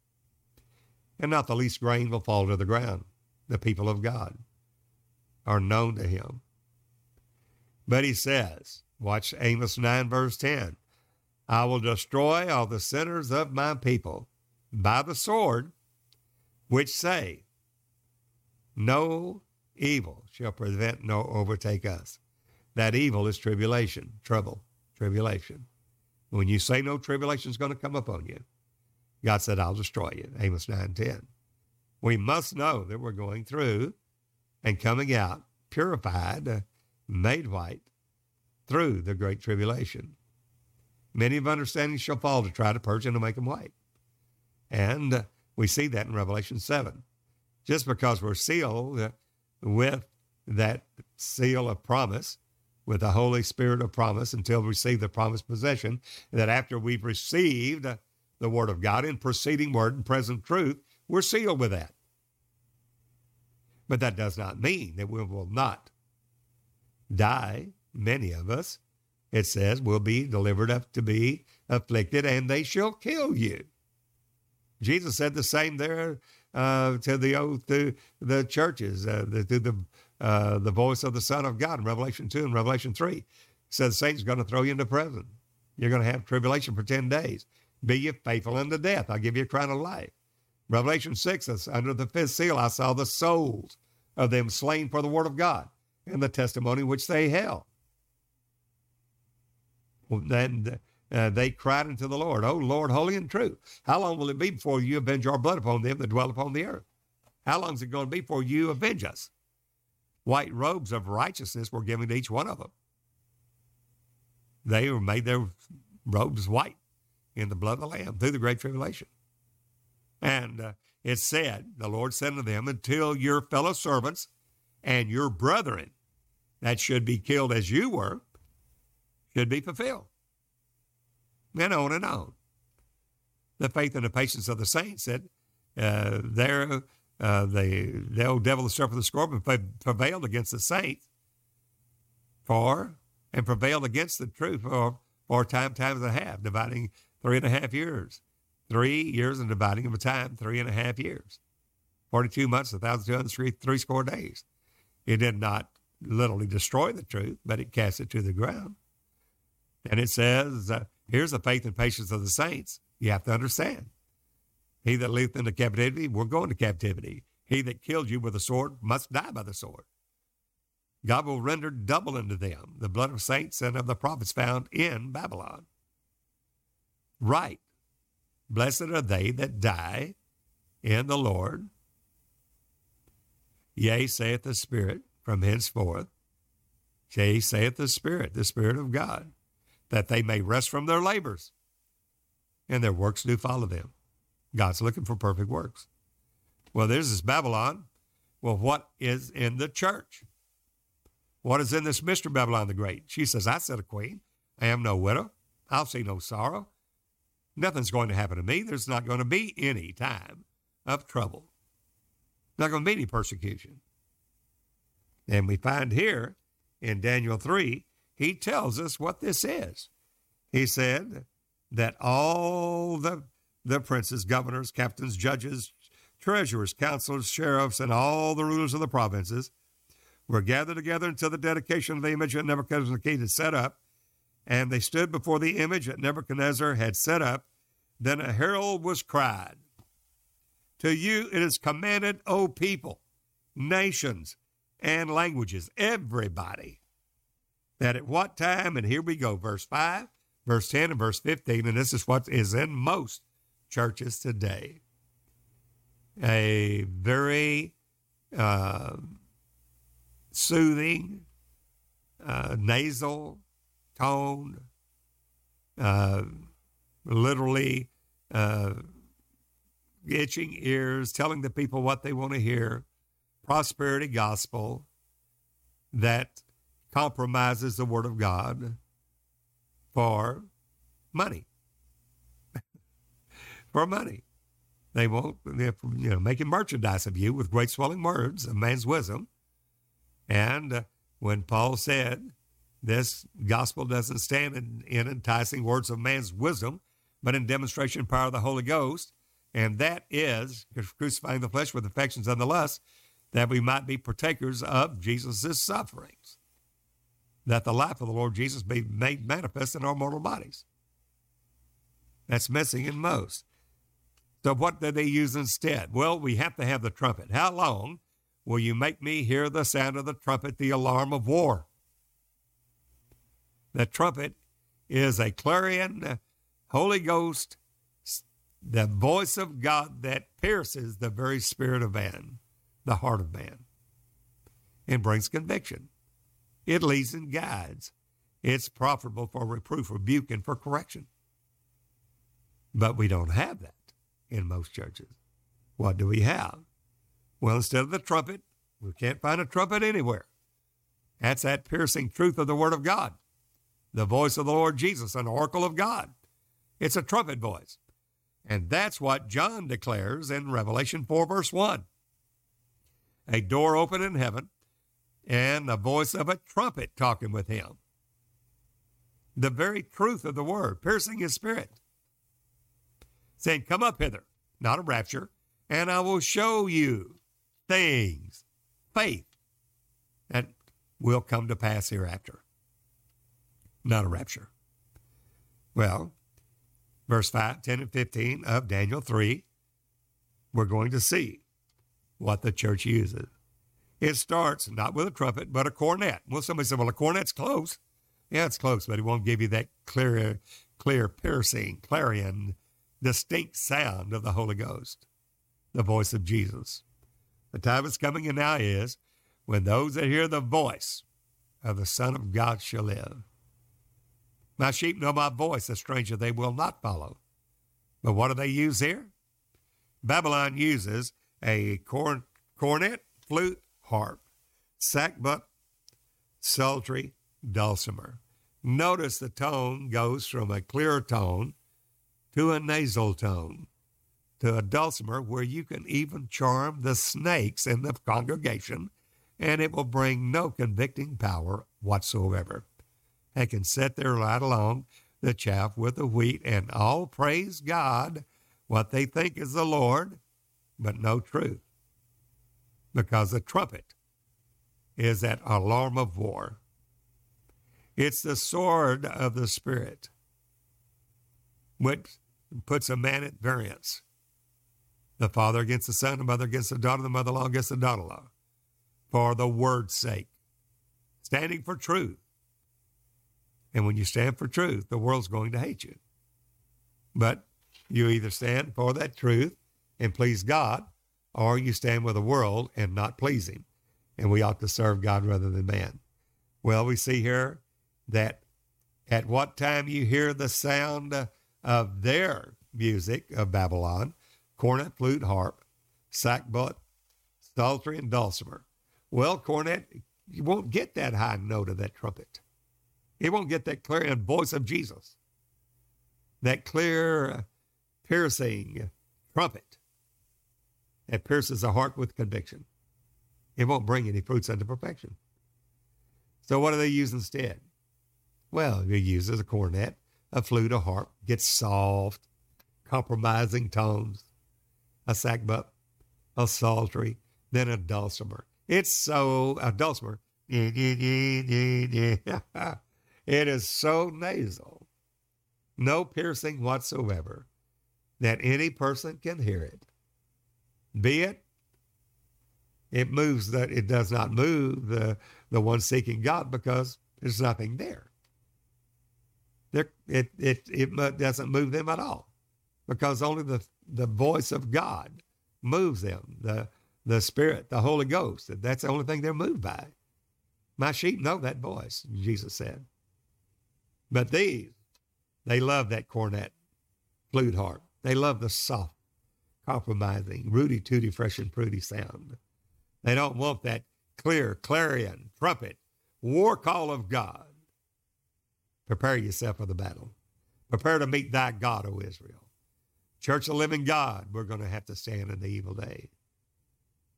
And not the least grain will fall to the ground. The people of God are known to him. But he says, watch Amos nine, verse ten, I will destroy all the sinners of my people by the sword, which say, no evil shall prevent nor overtake us. That evil is tribulation, trouble, tribulation. When you say no tribulation is going to come upon you, God said, I'll destroy you, Amos nine ten. We must know that we're going through and coming out purified, made white through the great tribulation. Many of understanding shall fall to try to purge and to make them white. And we see that in Revelation seven. Just because we're sealed with that seal of promise, with the Holy Spirit of promise until we receive the promised possession, that after we've received the word of God in preceding word and present truth, we're sealed with that. But that does not mean that we will not die. Many of us, it says, will be delivered up to be afflicted, and they shall kill you. Jesus said the same there uh, to the old, to the churches, uh, the, to the uh, the voice of the Son of God in Revelation two and Revelation three. He said, Satan's going to throw you into prison. You're going to have tribulation for ten days. Be you faithful unto death. I'll give you a crown of life. Revelation six, under the fifth seal, I saw the souls of them slain for the word of God and the testimony which they held. Then uh, they cried unto the Lord, O Lord, holy and true. How long will it be before you avenge our blood upon them that dwell upon the earth? How long is it going to be before you avenge us? White robes of righteousness were given to each one of them. They were made their robes white in the blood of the Lamb through the great tribulation. And uh, it said, the Lord said unto them, until your fellow servants and your brethren that should be killed as you were, should be fulfilled. And on and on. The faith and the patience of the saints said, uh, there, uh, the, the old devil, the serpent, the scorpion prevailed against the saints for, and prevailed against the truth for, for time, times and a half, dividing three and a half years. Three years and dividing of a time, three and a half years. forty-two months, one thousand two hundred three score days. It did not literally destroy the truth, but it cast it to the ground. And it says, uh, here's the faith and patience of the saints. You have to understand. He that leadeth into captivity, we're going to captivity. He that killed you with a sword must die by the sword. God will render double unto them the blood of saints and of the prophets found in Babylon. Right. Blessed are they that die in the Lord. Yea, saith the Spirit, from henceforth. Yea, saith the Spirit, the Spirit of God, that they may rest from their labors, and their works do follow them. God's looking for perfect works. Well, there's this Babylon. Well, what is in the church? What is in this Mister Babylon the Great? She says, I said a queen. I am no widow. I'll see no sorrow. Nothing's going to happen to me. There's not going to be any time of trouble. Not going to be any persecution. And we find here in Daniel three, he tells us what this is. He said that all the, the princes, governors, captains, judges, treasurers, counselors, sheriffs, and all the rulers of the provinces were gathered together until the dedication of the image that Nebuchadnezzar the king had set up. And they stood before the image that Nebuchadnezzar had set up. Then a herald was cried, "To you it is commanded, O people, nations, and languages," everybody, "that at what time," and here we go, verse five, verse ten, and verse fifteen, and this is what is in most churches today. A very uh, soothing, uh, nasal tone, uh, literally uh, itching ears, telling the people what they want to hear, prosperity gospel that compromises the word of God for money. for money. They won't, you know, making merchandise of you with great swelling words of man's wisdom. And uh, when Paul said, this gospel doesn't stand in, in enticing words of man's wisdom, but in demonstration and power of the Holy Ghost, and that is crucifying the flesh with affections and the lusts, that we might be partakers of Jesus' sufferings, that the life of the Lord Jesus be made manifest in our mortal bodies. That's missing in most. So what did they use instead? Well, we have to have the trumpet. How long will you make me hear the sound of the trumpet, the alarm of war? The trumpet is a clarion, Holy Ghost, the voice of God that pierces the very spirit of man, the heart of man, and brings conviction. It leads and guides. It's profitable for reproof, rebuke, and for correction. But we don't have that in most churches. What do we have? Well, instead of the trumpet, we can't find a trumpet anywhere. That's that piercing truth of the Word of God, the voice of the Lord Jesus, an oracle of God. It's a trumpet voice. And that's what John declares in Revelation four, verse one. A door open in heaven, and the voice of a trumpet talking with him. The very truth of the word, piercing his spirit, saying, "Come up hither," not a rapture, "and I will show you things," faith, "that will come to pass hereafter." Not a rapture. Well, verse five, ten, and fifteen of Daniel three, we're going to see what the church uses. It starts not with a trumpet, but a cornet. Well, somebody said, well, a cornet's close. Yeah, it's close, but it won't give you that clear, clear, piercing, clarion, distinct sound of the Holy Ghost, the voice of Jesus. The time is coming, and now is, when those that hear the voice of the Son of God shall live. My sheep know my voice, a stranger they will not follow. But what do they use here? Babylon uses a corn, cornet, flute, harp, sackbut, psaltery, dulcimer. Notice the tone goes from a clear tone to a nasal tone, to a dulcimer, where you can even charm the snakes in the congregation, and it will bring no convicting power whatsoever. They can sit there right along the chaff with the wheat and all praise God, what they think is the Lord, but no truth. Because the trumpet is that alarm of war. It's the sword of the Spirit, which puts a man at variance. The father against the son, the mother against the daughter, the mother-in-law against the daughter-in-law, for the word's sake, standing for truth. And when you stand for truth, the world's going to hate you. But you either stand for that truth and please God, or you stand with the world and not please him. And we ought to serve God rather than man. Well, we see here that at what time you hear the sound of their music of Babylon, cornet, flute, harp, sackbut, psaltery, and dulcimer. Well, cornet, you won't get that high note of that trumpet. It won't get that clarion voice of Jesus, that clear, piercing trumpet that pierces the heart with conviction. It won't bring any fruits unto perfection. So what do they use instead? Well, you use a cornet, a flute, a harp, gets soft, compromising tones, a sackbut, a psaltery, then a dulcimer. It's so, uh, dulcimer, it is so nasal, no piercing whatsoever, that any person can hear it. Be it, it moves, that it does not move the, the one seeking God, because there's nothing there. There it, it, it doesn't move them at all, because only the, the voice of God moves them, the, the Spirit, the Holy Ghost. That's the only thing they're moved by. My sheep know that voice, Jesus said. But these, they love that cornet, flute harp. They love the soft, compromising, rooty-tooty, fresh and prudy sound. They don't want that clear, clarion, trumpet, war call of God. Prepare yourself for the battle. Prepare to meet thy God, O Israel. Church of living God, we're going to have to stand in the evil day.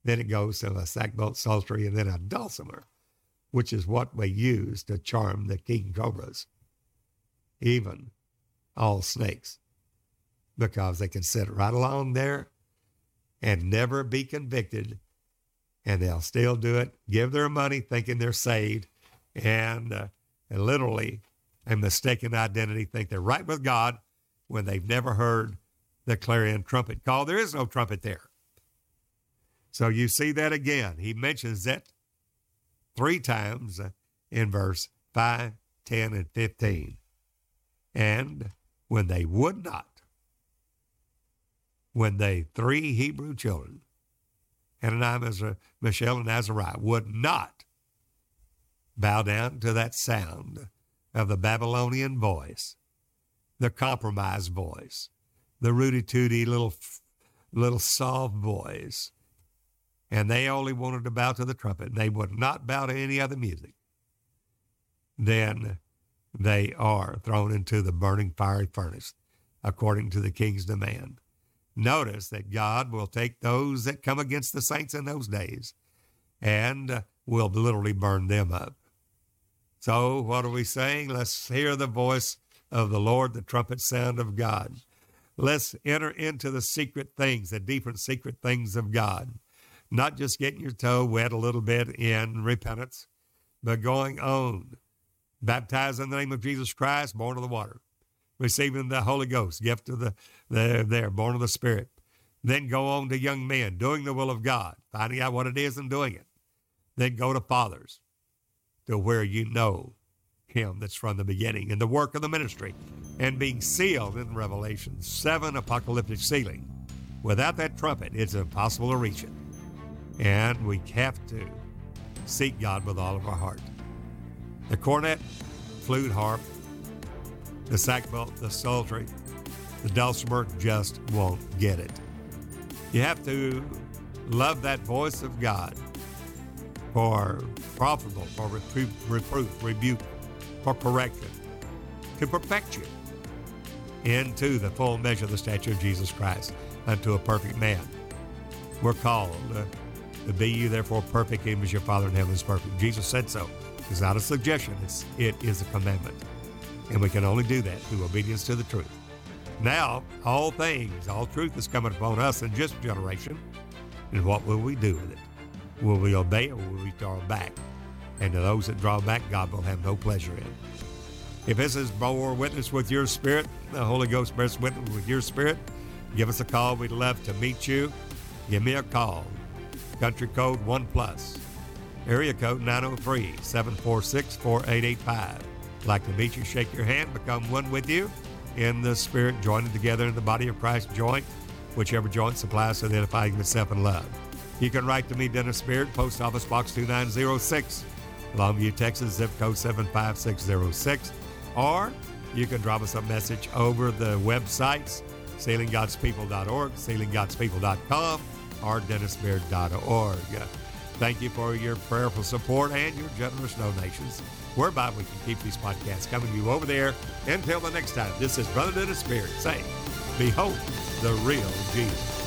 Then it goes to a sackbut, psaltery, and then a dulcimer, which is what we use to charm the king cobras, even all snakes, because they can sit right along there and never be convicted, and they'll still do it, give their money thinking they're saved, and, uh, and literally a mistaken identity, think they're right with God when they've never heard the clarion trumpet call. There is no trumpet there. So you see that again. He mentions it three times in verse five, ten, and fifteen. And when they would not, when they three Hebrew children, Hananiah, Mishael, and Azariah, would not bow down to that sound of the Babylonian voice, the compromised voice, the rooty-tooty little, little soft voice, and they only wanted to bow to the trumpet, and they would not bow to any other music, then they are thrown into the burning fiery furnace, according to the king's demand. Notice that God will take those that come against the saints in those days and will literally burn them up. So what are we saying? Let's hear the voice of the Lord, the trumpet sound of God. Let's enter into the secret things, the different secret things of God. Not just getting your toe wet a little bit in repentance, but going on, baptized in the name of Jesus Christ, born of the water, receiving the Holy Ghost, gift of the, the there, born of the Spirit. Then go on to young men, doing the will of God, finding out what it is and doing it. Then go to fathers, to where you know him that's from the beginning, and the work of the ministry, and being sealed in Revelation seven, apocalyptic sealing. Without that trumpet, it's impossible to reach it. And we have to seek God with all of our heart. The cornet, flute, harp, the sackbut, the psaltery, the dulcimer just won't get it. You have to love that voice of God, for profitable, for reproof, reproof, rebuke, for correction, to perfect you into the full measure of the stature of Jesus Christ, unto a perfect man. We're called uh, to be you therefore perfect, even as your Father in heaven is perfect. Jesus said so. It's not a suggestion, it's, it is a commandment. And we can only do that through obedience to the truth. Now, all things, all truth is coming upon us in this generation. And what will we do with it? Will we obey or will we draw back? And to those that draw back, God will have no pleasure in. If this is bore witness with your spirit, the Holy Ghost bears witness with your spirit, give us a call. We'd love to meet you. Give me a call. Country code one plus. Area code nine oh three, seven four six, four eight eight five. Like to meet you, shake your hand, become one with you in the Spirit, joining together in the body of Christ, joint, whichever joint supplies to identifying yourself in love. You can write to me, Dennis Beard, Post Office Box two nine zero six, Longview, Texas, zip code seven five six zero six. Or you can drop us a message over the websites, sealing gods people dot org, sealing gods people dot com, or dennis beard dot org. Thank you for your prayerful support and your generous donations, whereby we can keep these podcasts coming to you over there. Until the next time, this is Brother Dennis Beard saying, behold the real Jesus.